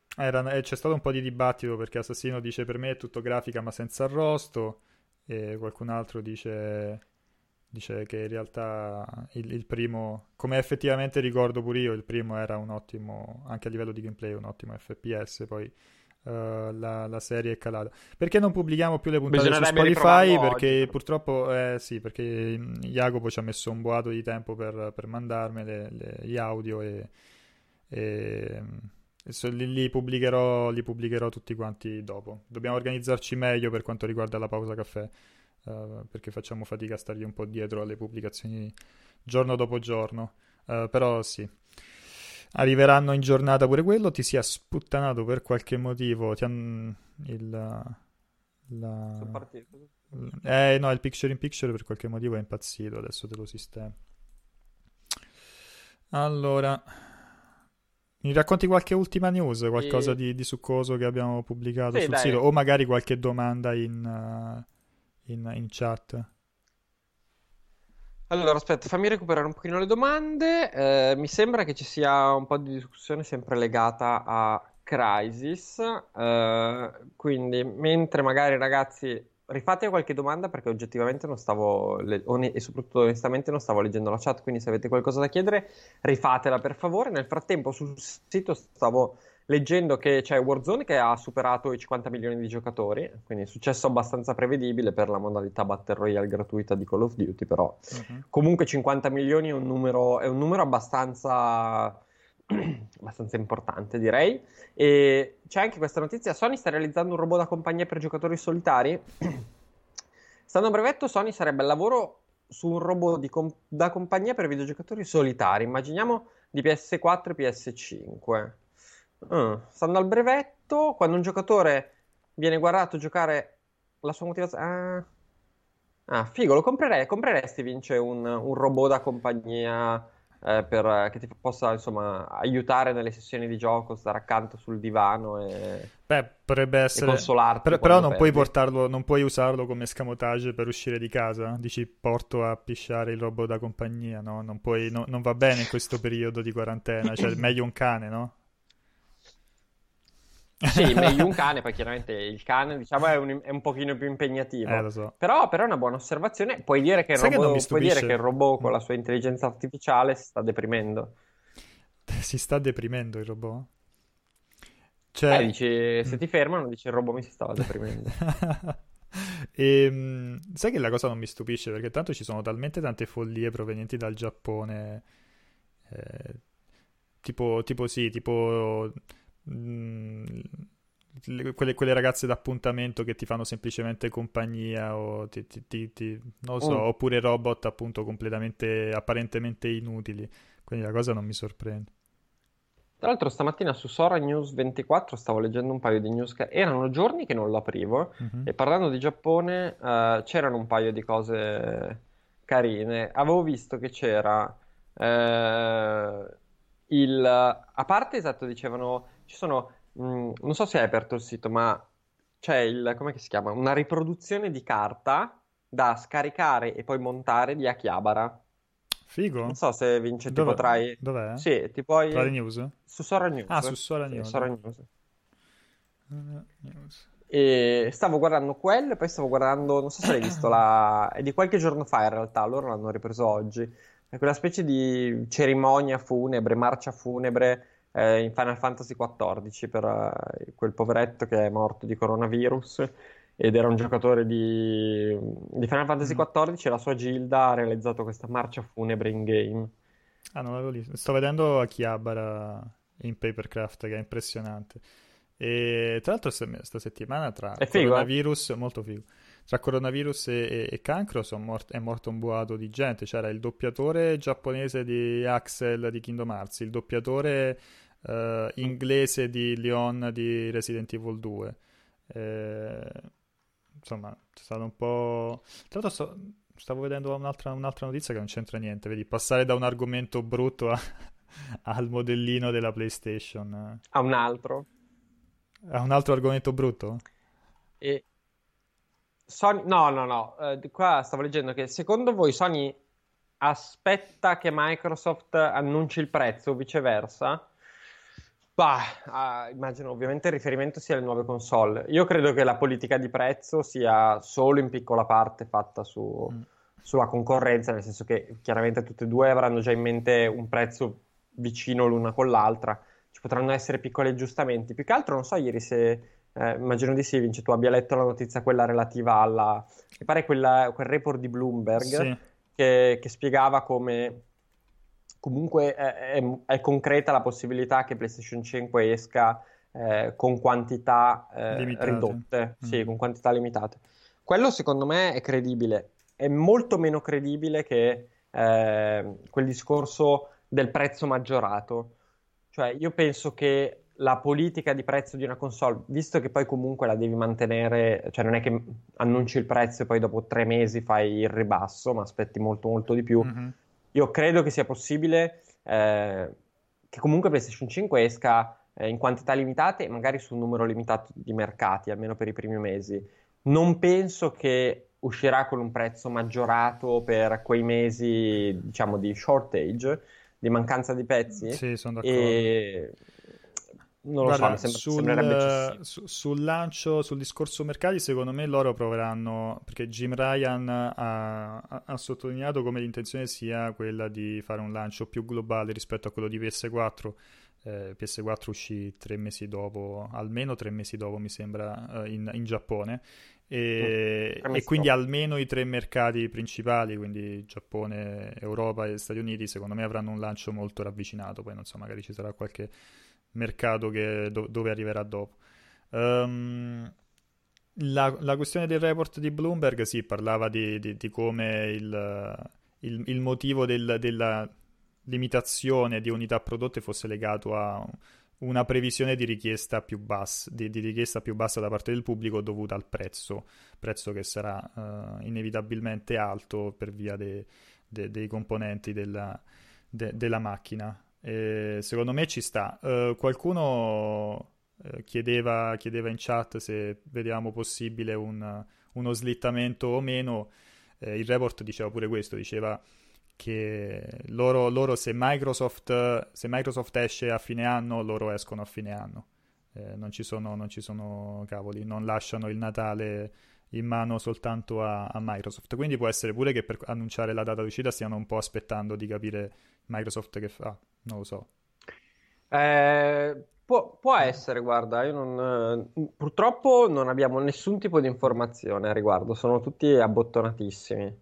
C'è stato un po' di dibattito perché Assassino dice per me è tutto grafica ma senza arrosto, e qualcun altro dice che in realtà il primo, come effettivamente ricordo pure io, il primo era un ottimo, anche a livello di gameplay, un ottimo FPS. Poi la serie è calata. Perché non pubblichiamo più le puntate su Spotify? Perché oggi, purtroppo sì, perché Jacopo ci ha messo un boato di tempo per mandarmi gli audio Li pubblicherò tutti quanti dopo. Dobbiamo organizzarci meglio per quanto riguarda la pausa caffè, perché facciamo fatica a stargli un po' dietro alle pubblicazioni giorno dopo giorno, però sì. Arriveranno in giornata pure quello. Ti sia sputtanato per qualche motivo. Ti hanno il picture in picture per qualche motivo è impazzito. Adesso te lo sistemo. Allora, mi racconti qualche ultima news? Qualcosa di succoso che abbiamo pubblicato sul sito? O magari qualche domanda in chat? Allora, aspetta, fammi recuperare un pochino le domande. Mi sembra che ci sia un po' di discussione sempre legata a Crysis. Quindi, mentre magari, ragazzi, rifate qualche domanda, perché oggettivamente non stavo e soprattutto onestamente non stavo leggendo la chat, quindi se avete qualcosa da chiedere rifatela per favore. Nel frattempo sul sito stavo leggendo che c'è Warzone che ha superato i 50 milioni di giocatori, quindi è successo abbastanza prevedibile per la modalità Battle Royale gratuita di Call of Duty, però comunque 50 milioni è un numero abbastanza importante, direi. E c'è anche questa notizia: Sony sta realizzando un robot da compagnia per giocatori solitari. Stando a brevetto, Sony sarebbe al lavoro su un robot da compagnia per videogiocatori solitari, immaginiamo di PS4 e PS5. Stando al brevetto, quando un giocatore viene guardato giocare, la sua motivazione... figo, lo compreresti, Vince, un robot da compagnia che ti possa, insomma, aiutare nelle sessioni di gioco, stare accanto sul divano potrebbe essere, e consolarti. Però non puoi portarlo, non puoi usarlo come escamotage per uscire di casa. Dici, porto a pisciare il robot da compagnia, no? Non va bene in questo periodo di quarantena, cioè meglio un cane, no? Sì, meglio un cane, poi chiaramente il cane, diciamo, è un pochino più impegnativo, lo so. Però è una buona osservazione. Puoi dire che il robot con la sua intelligenza artificiale si sta deprimendo. Si sta deprimendo il robot? Cioè... dici, se ti fermano, dici il robot mi si stava deprimendo. Sai che la cosa non mi stupisce, perché tanto ci sono talmente tante follie provenienti dal Giappone, tipo quelle ragazze d'appuntamento che ti fanno semplicemente compagnia, o non lo so, oppure robot appunto completamente, apparentemente inutili, quindi la cosa non mi sorprende. Tra l'altro stamattina su Sora News 24 stavo leggendo un paio di news che erano giorni che non lo aprivo, e parlando di Giappone c'erano un paio di cose carine. Avevo visto che c'era a parte, esatto, dicevano ci sono, non so se è aperto il sito, ma c'è come si chiama? Una riproduzione di carta da scaricare e poi montare di Akihabara. Figo. Non so se, Vince, ti potrai... Dov'è? Sì, ti puoi... Tra le news? Su Sora News. Ah, su Sora News. Sì, Sora News. E stavo guardando quello e poi stavo guardando, non so se l'hai visto, è di qualche giorno fa in realtà, loro l'hanno ripreso oggi. È quella specie di cerimonia funebre, marcia funebre, in Final Fantasy XIV per quel poveretto che è morto di coronavirus ed era un giocatore di Final Fantasy XIV, e la sua gilda ha realizzato questa marcia funebre in game. Non l'avevo visto. Sto vedendo Akihabara in Papercraft, che è impressionante. E tra l'altro sta settimana tra coronavirus e cancro è morto un boato di gente. C'era il doppiatore giapponese di Axel di Kingdom Hearts, il doppiatore inglese di Leon di Resident Evil 2, insomma c'è stato un po'... Tra l'altro stavo vedendo un'altra notizia che non c'entra niente, vedi, passare da un argomento brutto al modellino della PlayStation a un altro argomento brutto? Sony... No. Qua stavo leggendo che secondo voi Sony aspetta che Microsoft annunci il prezzo o viceversa? Immagino ovviamente il riferimento sia alle nuove console. Io credo che la politica di prezzo sia solo in piccola parte fatta sulla concorrenza, nel senso che chiaramente tutte e due avranno già in mente un prezzo vicino l'una con l'altra. Ci potranno essere piccoli aggiustamenti. Più che altro, non so, ieri se... immagino di sì, Vince, tu abbia letto la notizia quella relativa alla... Mi pare quel report di Bloomberg, sì, che spiegava come comunque è concreta la possibilità che PlayStation 5 esca con quantità ridotte, sì, con quantità limitate. Quello secondo me è credibile, è molto meno credibile che quel discorso del prezzo maggiorato. Cioè, io penso che la politica di prezzo di una console, visto che poi comunque la devi mantenere, cioè non è che annunci il prezzo e poi dopo 3 mesi fai il ribasso, ma aspetti molto molto di più, mm-hmm. Io credo che sia possibile che comunque PlayStation 5 esca in quantità limitate e magari su un numero limitato di mercati, almeno per i primi mesi. Non penso che uscirà con un prezzo maggiorato per quei mesi, diciamo, di shortage, di mancanza di pezzi. Sì, sono d'accordo. E... non lo guarda, so, sul lancio, sul discorso mercati, secondo me loro proveranno, perché Jim Ryan ha sottolineato come l'intenzione sia quella di fare un lancio più globale rispetto a quello di PS4. PS4 uscì 3 mesi dopo, almeno 3 mesi dopo mi sembra, in Giappone, e quindi almeno i 3 mercati principali, quindi Giappone, Europa e Stati Uniti, secondo me avranno un lancio molto ravvicinato. Poi non so, magari ci sarà qualche mercato che dove arriverà dopo. La questione del report di Bloomberg, sì, parlava di come il motivo della limitazione di unità prodotte fosse legato a una previsione di richiesta più bassa, di richiesta più bassa da parte del pubblico, dovuta al prezzo che sarà inevitabilmente alto per via dei componenti della macchina. Secondo me ci sta. Qualcuno chiedeva in chat se vediamo possibile uno slittamento o meno. Il report diceva pure questo, diceva che loro se Microsoft esce a fine anno, loro escono a fine anno, non ci sono cavoli, non lasciano il Natale in mano soltanto a Microsoft. Quindi può essere pure che per annunciare la data di uscita stiano un po' aspettando di capire Microsoft che fa. Non lo so, può essere. Guarda, io purtroppo non abbiamo nessun tipo di informazione a riguardo, sono tutti abbottonatissimi.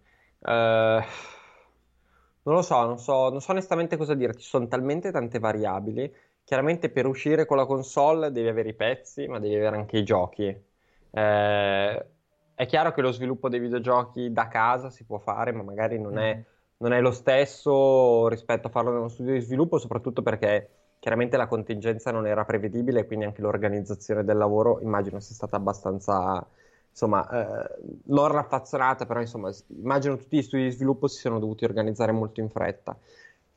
Non so onestamente cosa dire, ci sono talmente tante variabili. Chiaramente per uscire con la console devi avere i pezzi, ma devi avere anche i giochi. È chiaro che lo sviluppo dei videogiochi da casa si può fare, ma magari non è lo stesso rispetto a farlo nello studio di sviluppo, soprattutto perché chiaramente la contingenza non era prevedibile, quindi anche l'organizzazione del lavoro immagino sia stata abbastanza, insomma, non raffazzonata, però insomma immagino tutti gli studi di sviluppo si siano dovuti organizzare molto in fretta.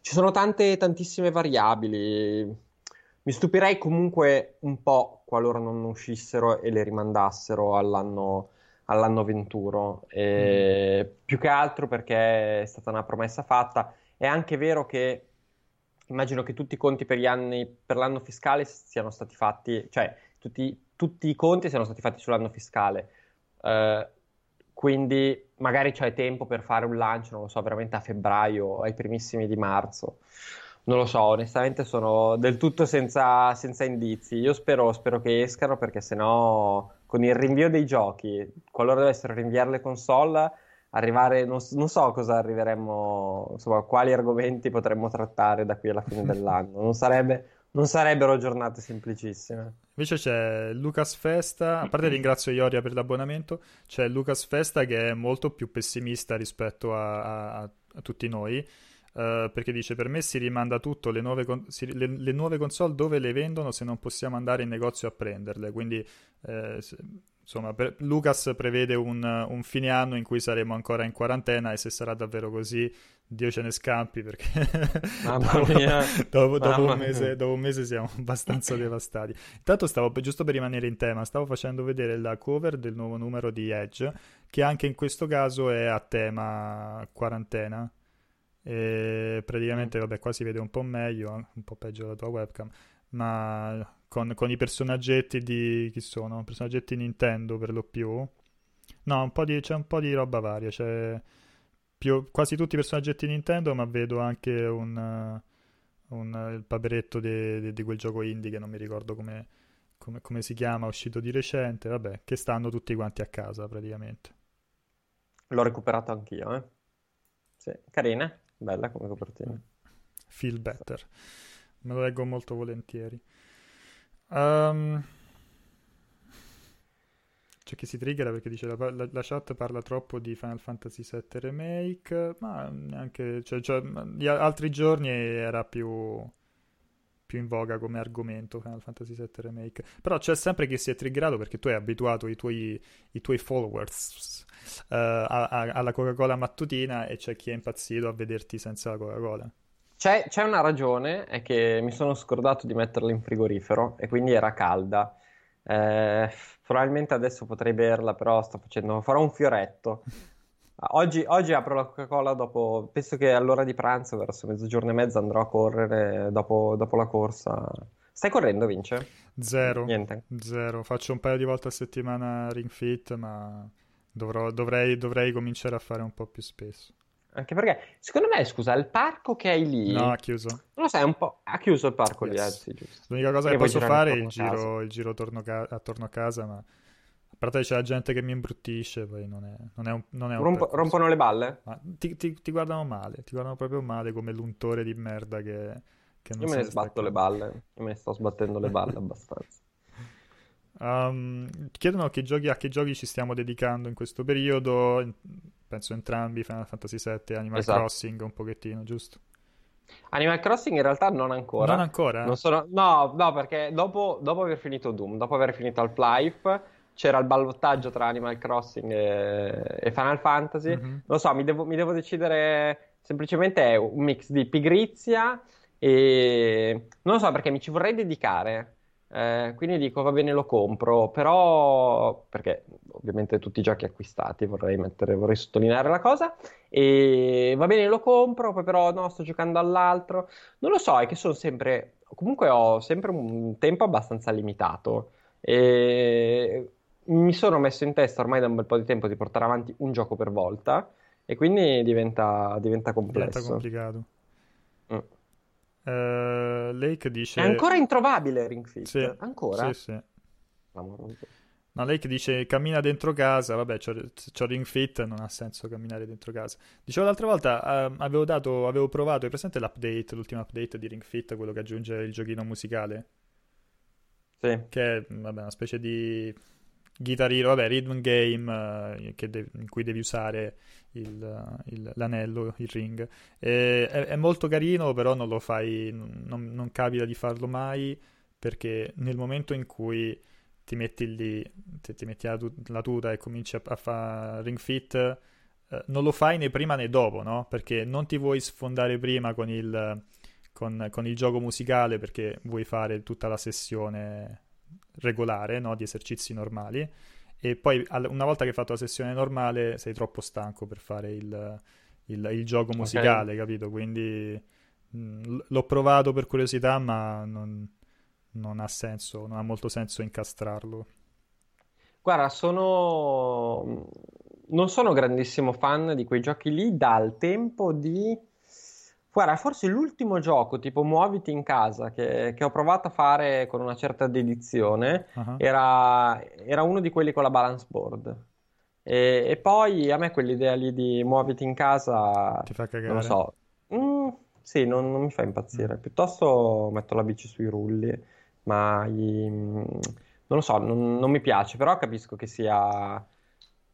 Ci sono tantissime variabili. Mi stupirei comunque un po' qualora non uscissero e le rimandassero all'anno 21, più che altro perché è stata una promessa fatta. È anche vero che immagino che tutti i conti per l'anno fiscale siano stati fatti, cioè tutti i conti siano stati fatti sull'anno fiscale, quindi magari c'è tempo per fare un lancio, non lo so, veramente a febbraio, ai primissimi di marzo. Non lo so, onestamente sono del tutto senza indizi. Io spero che escano, perché sennò con il rinvio dei giochi, qualora dovessero rinviare le console, arrivare non so cosa arriveremmo, insomma, quali argomenti potremmo trattare da qui alla fine dell'anno. Non sarebbero giornate semplicissime. Invece c'è Lucas Festa, a parte ringrazio Ioria per l'abbonamento, c'è Lucas Festa che è molto più pessimista rispetto a tutti noi. Perché dice: per me si rimanda tutto, le nuove console dove le vendono se non possiamo andare in negozio a prenderle? Quindi insomma, Lucas prevede un fine anno in cui saremo ancora in quarantena, e se sarà davvero così Dio ce ne scampi, perché dopo un mese siamo abbastanza devastati. Intanto giusto per rimanere in tema, stavo facendo vedere la cover del nuovo numero di Edge, che anche in questo caso è a tema quarantena. E praticamente, vabbè, qua si vede un po' meglio, un po' peggio la tua webcam, ma con i personaggetti di chi sono? Personaggetti Nintendo per lo più. No, c'è un po' di roba varia, c'è quasi tutti i personaggetti Nintendo, ma vedo anche il paperetto di quel gioco indie che non mi ricordo come si chiama, uscito di recente, vabbè, che stanno tutti quanti a casa praticamente. L'ho recuperato anch'io, Sì, carina. Bella come copertina. Feel better. Me lo leggo molto volentieri. C'è chi si triggera perché dice la chat parla troppo di Final Fantasy VII Remake, ma neanche, cioè, gli altri giorni era più più in voga come argomento Final Fantasy VII Remake, però c'è sempre chi si è triggerato perché tu hai abituato i tuoi followers alla Coca-Cola mattutina e c'è chi è impazzito a vederti senza la Coca-Cola. C'è una ragione, è che mi sono scordato di metterla in frigorifero e quindi era calda. Probabilmente adesso potrei berla, però farò un fioretto. Oggi apro la Coca-Cola dopo, penso che all'ora di pranzo, verso mezzogiorno e mezza, andrò a correre dopo la corsa. Stai correndo, Vince? Zero. Faccio un paio di volte a settimana Ring Fit, ma dovrei cominciare a fare un po' più spesso. Anche perché, secondo me, scusa, il parco che hai lì... No, ha chiuso. Non lo sai, un po'... Ha chiuso il parco lì, sì, giusto. L'unica cosa che posso fare è il giro attorno a casa, ma... A parte c'è la gente che mi imbruttisce, poi non è un rompono le balle? Ma ti guardano male, ti guardano proprio male, come l'untore di merda che non... Io me ne sbatto le balle, io me ne sto sbattendo le balle abbastanza. Chiedono a che giochi ci stiamo dedicando in questo periodo. Penso entrambi, Final Fantasy VII, Animal Crossing un pochettino, giusto? Animal Crossing in realtà non ancora? Non sono... No, perché dopo aver finito Doom, dopo aver finito Half-Life, c'era il ballottaggio tra Animal Crossing e Final Fantasy. Mm-hmm. Non lo so, mi devo decidere. Semplicemente è un mix di pigrizia e non lo so, perché mi ci vorrei dedicare, quindi dico va bene, lo compro, però perché ovviamente tutti i giochi acquistati vorrei sottolineare la cosa, e va bene, lo compro, poi però no, sto giocando all'altro, non lo so, è che sono sempre... comunque ho sempre un tempo abbastanza limitato e mi sono messo in testa ormai da un bel po' di tempo di portare avanti un gioco per volta, e quindi diventa complesso, diventa complicato. Lake dice: è ancora introvabile Ring Fit? Sì. Ancora? Sì. No, Lake dice cammina dentro casa. Vabbè, c'ho Ring Fit, non ha senso camminare dentro casa. Dicevo l'altra volta, avevo provato, è presente l'update, l'ultimo update di Ring Fit, quello che aggiunge il giochino musicale? Sì. Che è, vabbè, una specie di chitarrino, vabbè, rhythm game, in cui devi usare l'anello, il ring, è molto carino, però non lo fai, non capita di farlo mai, perché nel momento in cui ti metti lì, ti metti la tuta e cominci a fare Ring Fit, non lo fai né prima né dopo, no? Perché non ti vuoi sfondare prima con il gioco musicale, perché vuoi fare tutta la sessione regolare, no? Di esercizi normali, e poi una volta che hai fatto la sessione normale sei troppo stanco per fare il gioco musicale, okay. Capito? Quindi l'ho provato per curiosità, ma non ha senso, non ha molto senso incastrarlo. Guarda, non sono grandissimo fan di quei giochi lì dal tempo di... Guarda, forse l'ultimo gioco, tipo Muoviti in Casa, che ho provato a fare con una certa dedizione, uh-huh, era uno di quelli con la balance board. E poi a me quell'idea lì di Muoviti in Casa... Ti fa cagare? Non lo so. Sì, non mi fa impazzire. Piuttosto metto la bici sui rulli, ma non lo so, non mi piace. Però capisco che sia...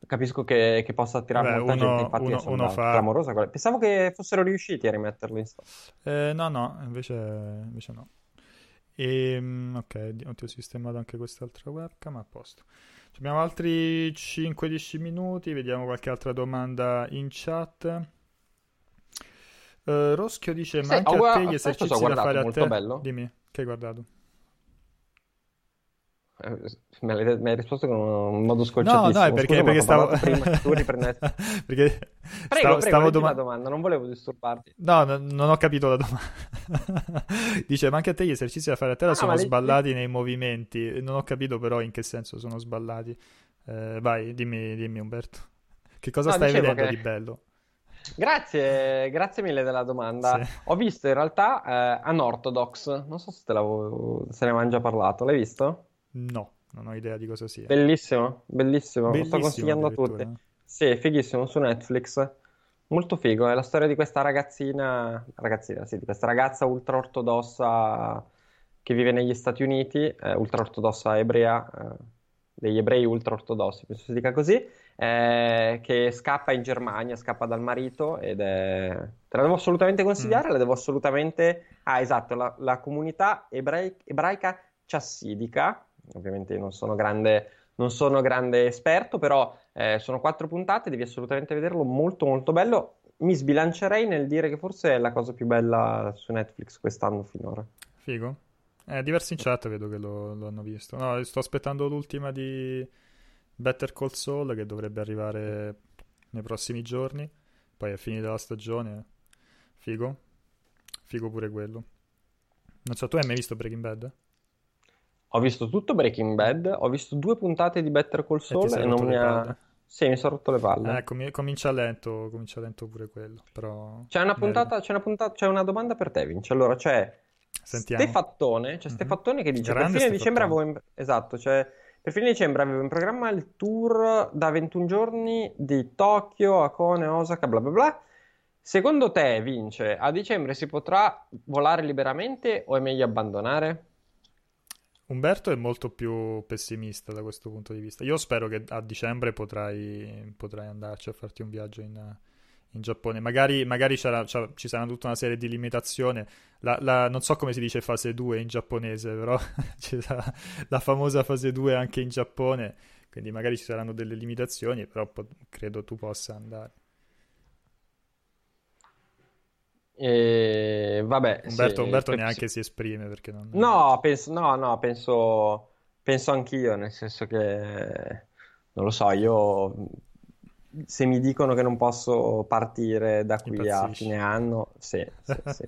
Capisco che possa attirare molta gente, infatti uno fa... clamorosa. Pensavo che fossero riusciti a rimetterlo in storia. No, invece no. Ok, ti ho sistemato anche quest'altra webcam, a posto. Abbiamo altri 5-10 minuti, vediamo qualche altra domanda in chat. Roschio dice: ma anche a te gli esercizi da fare a te? Bello. Dimmi, che hai guardato? Mi hai risposto con un modo scorciatissimo. No, perché stavo prima tu riprendessi. Prego, domanda, non volevo disturbarti. No, non ho capito la domanda. Dice: ma anche a te gli esercizi da fare a terra sono sballati nei movimenti. Non ho capito però in che senso sono sballati. Vai, dimmi Umberto, che cosa stai vedendo di bello? Grazie mille della domanda. Sì. Ho visto in realtà Unorthodox, non so se se ne avevo già parlato. L'hai visto? No, non ho idea di cosa sia. Bellissimo. Lo sto consigliando a tutti. Sì, fighissimo, su Netflix. Molto figo, è la storia di questa di questa ragazza ultraortodossa che vive negli Stati Uniti, ultraortodossa ebrea, degli ebrei ultraortodossi, penso si dica così, che scappa in Germania, scappa dal marito ed è... Te la devo assolutamente consigliare, la devo assolutamente... Ah, esatto, la comunità ebraica chassidica, ovviamente non sono grande esperto, però sono 4 puntate, devi assolutamente vederlo, molto molto bello. Mi sbilancerei nel dire che forse è la cosa più bella su Netflix quest'anno finora. Figo. Diversi in chat vedo che lo hanno visto. No, sto aspettando l'ultima di Better Call Saul che dovrebbe arrivare nei prossimi giorni, poi è finita la stagione. Figo pure quello. Non so, tu hai mai visto Breaking Bad? Ho visto tutto Breaking Bad, ho visto 2 puntate di Better Call Saul e non mi ha... Sì, mi sono rotto le palle. Comincia lento pure quello, però... C'è una domanda per te, Vince. Allora, c'è... Sentiamo. Stefattone che dice: grande per fine dicembre avevo in programma il tour da 21 giorni di Tokyo, Hakone, Osaka, bla bla bla. Secondo te, Vince, a dicembre si potrà volare liberamente o è meglio abbandonare? Umberto è molto più pessimista da questo punto di vista. Io spero che a dicembre potrai andarci a farti un viaggio in Giappone, magari ci sarà tutta una serie di limitazioni. Non so come si dice fase 2 in giapponese, però ci sarà la famosa fase 2 anche in Giappone, quindi magari ci saranno delle limitazioni, però credo tu possa andare. Vabbè, Umberto neanche si esprime perché non... penso anch'io, nel senso che non lo so, io se mi dicono che non posso partire da qui a fine anno, sì,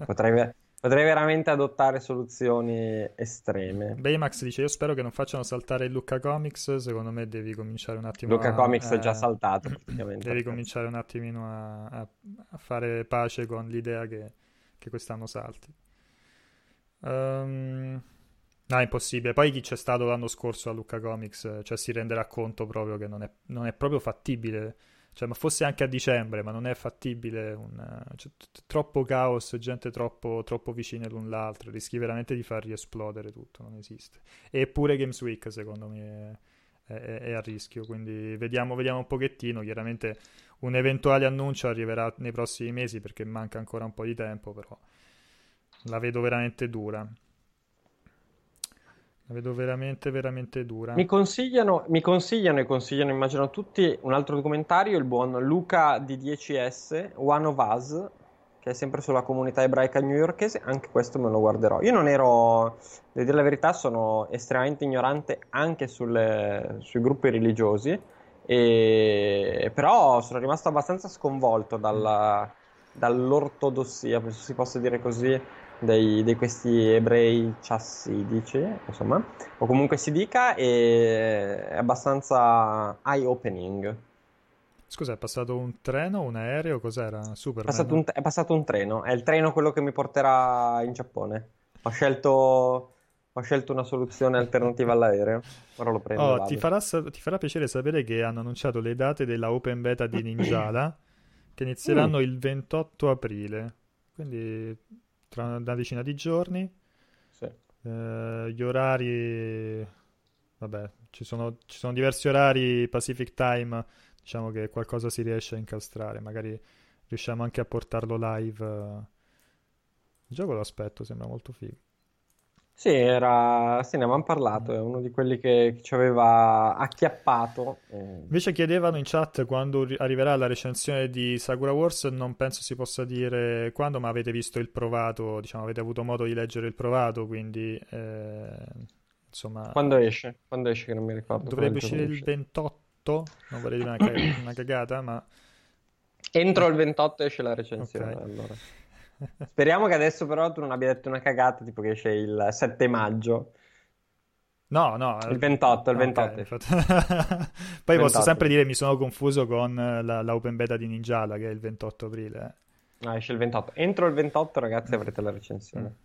potrei veramente adottare soluzioni estreme. Baymax dice: io spero che non facciano saltare il Luca Comics. Secondo me devi cominciare un attimo. Luca Comics è già saltato praticamente. Devi cominciare un attimino a fare pace con l'idea che quest'anno salti. No, è impossibile. Poi chi c'è stato l'anno scorso a Luca Comics, cioè, si renderà conto proprio che non è proprio fattibile. Cioè, ma fosse anche a dicembre, ma non è fattibile. Troppo caos, gente troppo vicina l'un l'altro. Rischi veramente di far riesplodere tutto, non esiste. Eppure Games Week, secondo me, è a rischio. Quindi vediamo un pochettino. Chiaramente un eventuale annuncio arriverà nei prossimi mesi perché manca ancora un po' di tempo, però la vedo veramente dura. La vedo veramente, veramente dura. Mi consigliano, immagino tutti, un altro documentario, il buon Luca di 10S, One of Us, che è sempre sulla comunità ebraica newyorkese. Anche questo me lo guarderò. Io non ero, devo dire la verità, sono estremamente ignorante anche sui gruppi religiosi, però sono rimasto abbastanza sconvolto dall'ortodossia, penso si possa dire così, di questi ebrei chassidici, insomma, o comunque si dica, è abbastanza eye-opening. Scusa, è passato un treno, un aereo, cos'era? Superman? È passato un treno, è il treno quello che mi porterà in Giappone. Ho scelto una soluzione alternativa all'aereo, ora lo prendo. Oh, ti farà piacere sapere che hanno annunciato le date della open beta di Ninjala, che inizieranno il 28 aprile, quindi... tra una decina di giorni, sì. Gli orari, vabbè, ci sono diversi orari Pacific Time, diciamo che qualcosa si riesce a incastrare, magari riusciamo anche a portarlo live. Il gioco lo aspetto, sembra molto figo. Sì, ne avevamo parlato, è uno di quelli che ci aveva acchiappato. Invece chiedevano in chat quando arriverà la recensione di Sakura Wars, non penso si possa dire quando, ma avete visto il provato, diciamo, avete avuto modo di leggere il provato, quindi insomma... Quando esce che non mi ricordo. Dovrebbe uscire il 28, non vorrei dire una cagata, ma... Entro il 28 esce la recensione, okay. Allora... Speriamo che adesso però tu non abbia detto una cagata, tipo che esce il 7 maggio. No. Il 28. Okay, poi 28. Posso sempre dire mi sono confuso con la open beta di Ninjala, che è il 28 aprile. No, esce il 28. Entro il 28, ragazzi, avrete la recensione.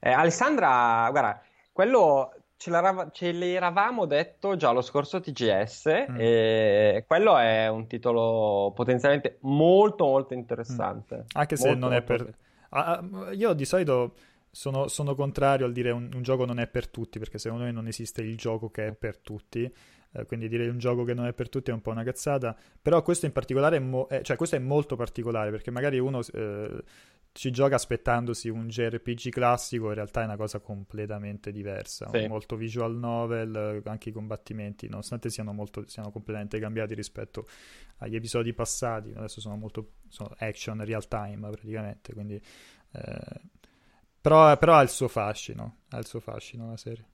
Alessandra, guarda, quello ce l'eravamo detto già lo scorso TGS, e quello è un titolo potenzialmente molto, molto interessante. Anche se molto, non è per... io di solito sono contrario al dire un gioco non è per tutti, perché secondo me non esiste il gioco che è per tutti. quindi dire un gioco che non è per tutti è un po' una cazzata, però questo in particolare questo è molto particolare, perché magari uno ci gioca aspettandosi un JRPG classico, in realtà è una cosa completamente diversa, sì. Molto visual novel, anche i combattimenti, nonostante siano completamente cambiati rispetto agli episodi passati, adesso sono action real time praticamente, quindi però ha il suo fascino la serie.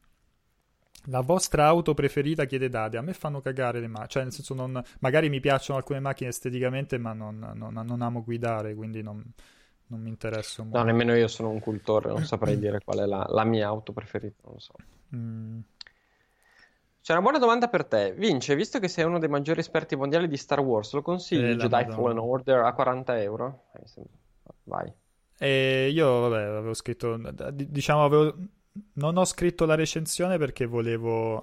La vostra auto preferita, chiede Dade. A me fanno cagare le macchine, cioè nel senso magari mi piacciono alcune macchine esteticamente, ma non amo guidare, quindi non mi interessa molto. No, nemmeno io sono un cultore, non saprei dire qual è la mia auto preferita, non lo so. C'è una buona domanda per te, Vince, visto che sei uno dei maggiori esperti mondiali di Star Wars, lo consigli Jedi Fallen Order a €40? Vai. Io avevo scritto, non ho scritto la recensione perché volevo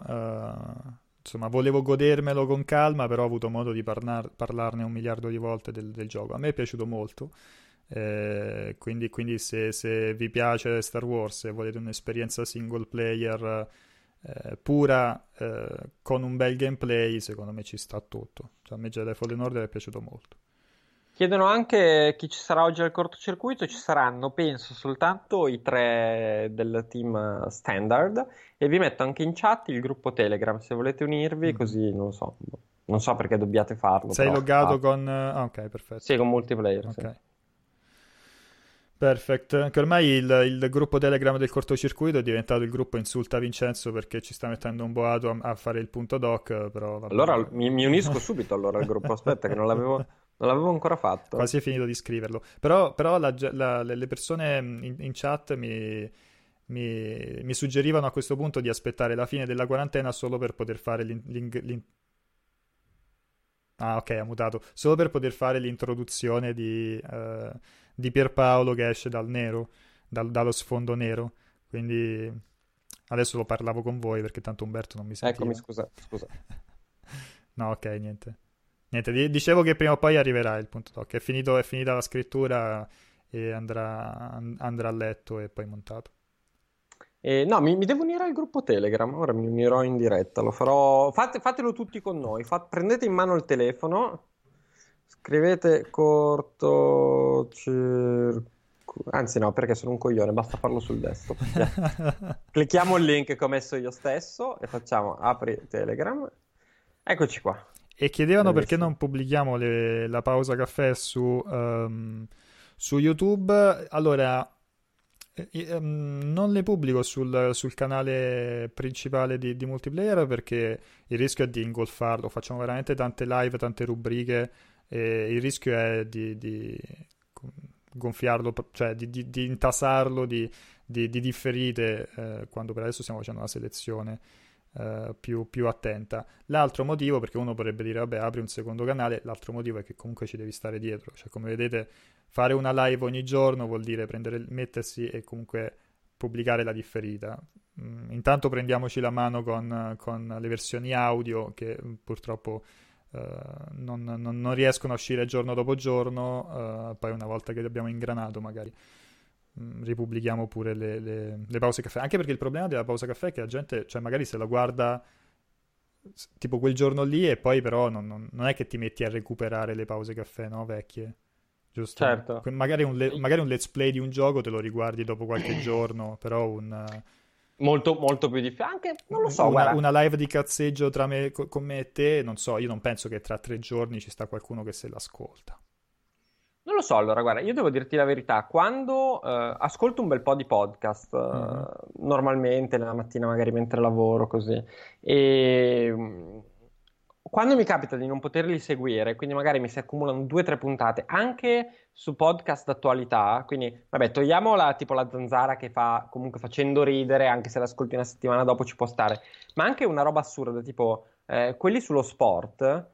godermelo con calma, però ho avuto modo di parlarne 1 miliardo di volte del gioco. A me è piaciuto molto. Quindi se vi piace Star Wars e volete un'esperienza single player pura con un bel gameplay, secondo me ci sta tutto. Cioè, a me Jedi Fallen Order è piaciuto molto. Chiedono anche chi ci sarà oggi al cortocircuito. Ci saranno, penso, soltanto i 3 del team standard, e vi metto anche in chat il gruppo Telegram se volete unirvi, così non so perché dobbiate farlo. Sei loggato con... Ah, ok, perfetto. Sì, con multiplayer, okay. Sì. Perfetto, anche ormai il gruppo Telegram del cortocircuito è diventato il gruppo Insulta Vincenzo, perché ci sta mettendo un boato a fare il punto doc, però vabbè. Allora mi unisco subito allora al gruppo, aspetta che non l'avevo ancora fatto. Quasi finito di scriverlo, però le persone in chat mi suggerivano a questo punto di aspettare la fine della quarantena solo per poter fare solo per poter fare l'introduzione di Pierpaolo che esce dal nero, dallo sfondo nero. Quindi adesso lo parlavo con voi perché tanto Umberto non mi sentiva. Eccomi, scusa. No, ok, niente, dicevo che prima o poi arriverà il punto doc. È finita la scrittura e andrà a letto e poi montato. No, mi devo unire al gruppo Telegram, ora mi unirò in diretta, lo farò. Fatelo tutti con noi, prendete in mano il telefono, scrivete anzi no, perché sono un coglione, basta farlo sul desktop. Clicchiamo il link che ho messo io stesso e facciamo apri Telegram, eccoci qua. E chiedevano perché non pubblichiamo la pausa caffè su YouTube. Allora, non le pubblico sul canale principale di multiplayer, perché il rischio è di ingolfarlo. Facciamo veramente tante live, tante rubriche, e il rischio è di gonfiarlo, cioè di intasarlo di differite, quando per adesso stiamo facendo una selezione più attenta. L'altro motivo, perché uno potrebbe dire vabbè apri un secondo canale, l'altro motivo è che comunque ci devi stare dietro, cioè come vedete fare una live ogni giorno vuol dire mettersi e comunque pubblicare la differita. Intanto prendiamoci la mano con le versioni audio che purtroppo non riescono a uscire giorno dopo giorno, poi una volta che abbiamo ingranato magari ripubblichiamo pure le pause caffè, anche perché il problema della pausa caffè è che la gente, cioè magari se la guarda tipo quel giorno lì e poi però non è che ti metti a recuperare le pause caffè, no, vecchie, giusto? Certo. Magari un let's play di un gioco te lo riguardi dopo qualche giorno, però molto, molto più difficile, anche non lo so, una live di cazzeggio tra me con me e te, non so, io non penso che tra 3 giorni ci sta qualcuno che se l'ascolta. Non lo so, allora guarda, io devo dirti la verità, quando ascolto un bel po' di podcast, normalmente nella mattina magari mentre lavoro così, e quando mi capita di non poterli seguire, quindi magari mi si accumulano 2 o 3 puntate, anche su podcast d'attualità, quindi vabbè togliamo la zanzara che fa comunque facendo ridere, anche se l'ascolti una settimana dopo ci può stare, ma anche una roba assurda tipo quelli sullo sport,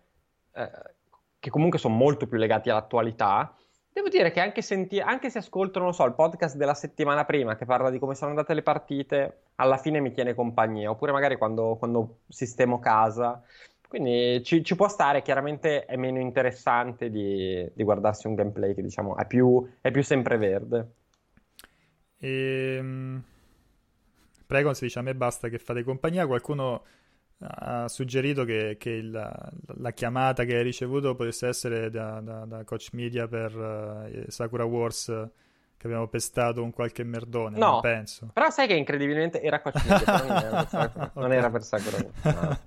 che comunque sono molto più legati all'attualità. Devo dire che anche se ascolto, non lo so, il podcast della settimana prima che parla di come sono andate le partite, alla fine mi tiene compagnia, oppure magari quando sistemo casa, quindi ci può stare. Chiaramente è meno interessante di guardarsi un gameplay che diciamo è più sempreverde. Prego, si dice a me basta che fate compagnia. Qualcuno ha suggerito che la chiamata che hai ricevuto potesse essere da Coach Media per Sakura Wars, che abbiamo pestato un qualche merdone, no, non penso. Però sai che incredibilmente era Coach Media, però non era per Sakura Wars, no.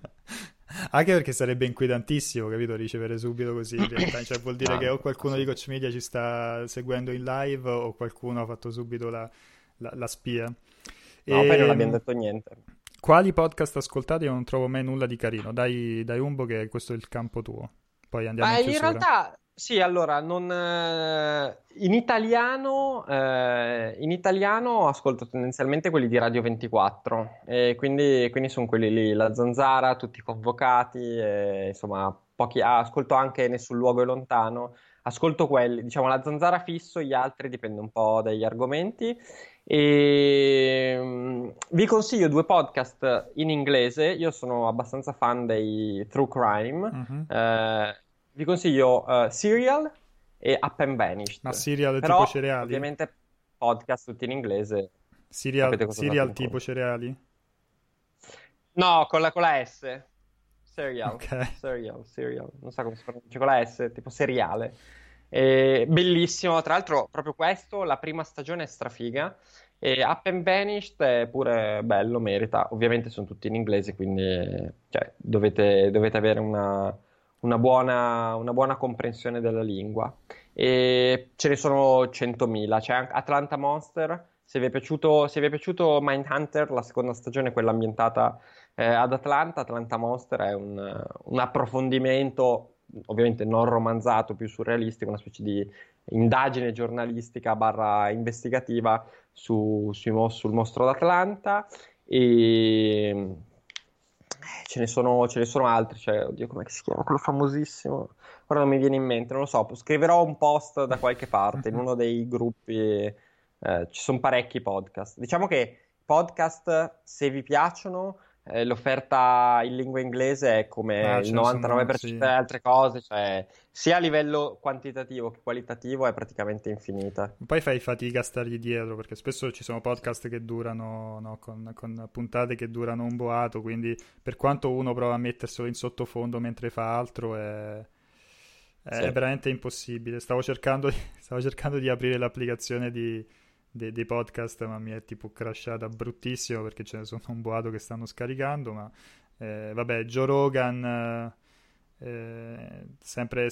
Anche perché sarebbe inquietantissimo, capito, ricevere subito così, cioè vuol dire che o qualcuno di Coach Media ci sta seguendo in live o qualcuno ha fatto subito la spia. No, poi non abbiamo detto niente. Quali podcast ascoltate? Io non trovo mai nulla di carino. Dai Umbo, che questo è il campo tuo. Poi andiamo in chiusura. In realtà, sì, allora, in italiano ascolto tendenzialmente quelli di Radio 24, e quindi sono quelli lì, La Zanzara, Tutti Convocati, e, insomma, pochi. Ascolto anche Nessun Luogo è Lontano. Ascolto quelli, diciamo, La Zanzara fisso, gli altri dipende un po' dagli argomenti. E vi consiglio due podcast in inglese. Io sono abbastanza fan dei True Crime. Vi consiglio Serial e Up and Vanished. Ma Serial però, tipo cereali? Ovviamente podcast tutti in inglese. Serial tipo cereali? No, con la S. Serial. Okay. Serial. Non so come si pronuncia, con la S, tipo seriale. Bellissimo, tra l'altro proprio questo, la prima stagione è strafiga, e Up and Vanished è pure bello, merita. Ovviamente sono tutti in inglese, quindi cioè, dovete avere una buona comprensione della lingua, e ce ne sono 100.000. C'è anche Atlanta Monster, se vi è piaciuto Mindhunter, la seconda stagione, quella ambientata ad Atlanta. Atlanta Monster è un approfondimento ovviamente non romanzato, più surrealistico, una specie di indagine giornalistica / investigativa sul mostro d'Atlanta, e ce ne sono altri, cioè, oddio, com'è che si chiama quello famosissimo, ora non mi viene in mente, non lo so, scriverò un post da qualche parte in uno dei gruppi. Ci sono parecchi podcast, diciamo che podcast, se vi piacciono, l'offerta in lingua inglese è come il 99% delle altre cose, cioè sia a livello quantitativo che qualitativo è praticamente infinita. Poi fai fatica a stargli dietro, perché spesso ci sono podcast che durano, no, con puntate che durano un boato, quindi per quanto uno prova a metterselo in sottofondo mentre fa altro è veramente impossibile. Stavo cercando di aprire l'applicazione dei podcast, ma mi è tipo crashata bruttissimo, perché ce ne sono un boato che stanno scaricando. Ma vabbè, Joe Rogan sempre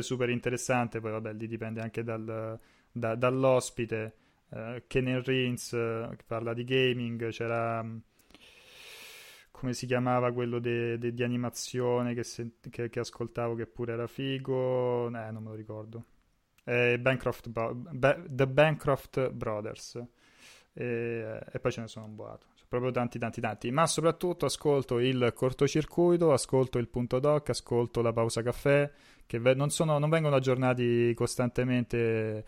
super interessante. Poi vabbè, lì dipende anche dall'ospite. Kenan Reeves che parla di gaming, c'era come si chiamava quello di animazione che ascoltavo, che pure era figo, non me lo ricordo. The Bancroft Brothers, e poi ce ne sono un boato, sono proprio tanti, ma soprattutto ascolto il Cortocircuito, ascolto il Punto Doc, ascolto la Pausa Caffè, che non vengono aggiornati costantemente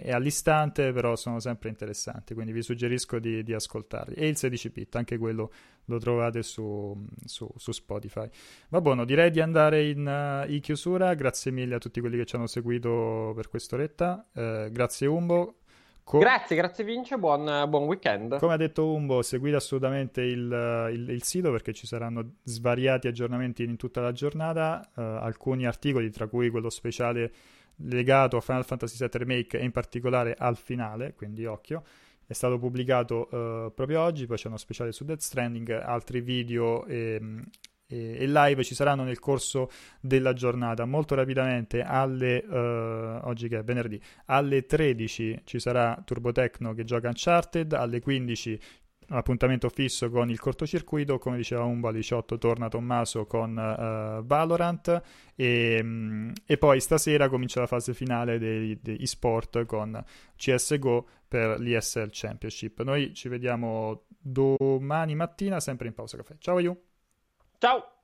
e all'istante, però sono sempre interessanti, quindi vi suggerisco di ascoltarli. E il 16 bit, anche quello lo trovate su Spotify. Va buono, direi di andare in chiusura. Grazie mille a tutti quelli che ci hanno seguito per quest'oretta. Grazie Umbo. Grazie Vince, buon weekend. Come ha detto Umbo, seguite assolutamente il sito, perché ci saranno svariati aggiornamenti in tutta la giornata, alcuni articoli, tra cui quello speciale legato a Final Fantasy VII Remake e in particolare al finale, quindi occhio, è stato pubblicato proprio oggi. Poi c'è uno speciale su Death Stranding, altri video e live ci saranno nel corso della giornata. Molto rapidamente, oggi che è venerdì, alle 13 ci sarà Turbotecno che gioca Uncharted, alle 15 appuntamento fisso con il Cortocircuito, come diceva Umbo, 18 torna Tommaso con Valorant, e poi stasera comincia la fase finale degli sport con CSGO per l'ESL Championship. Noi ci vediamo domani mattina sempre in Pausa Caffè. Ciao Iu! Ciao!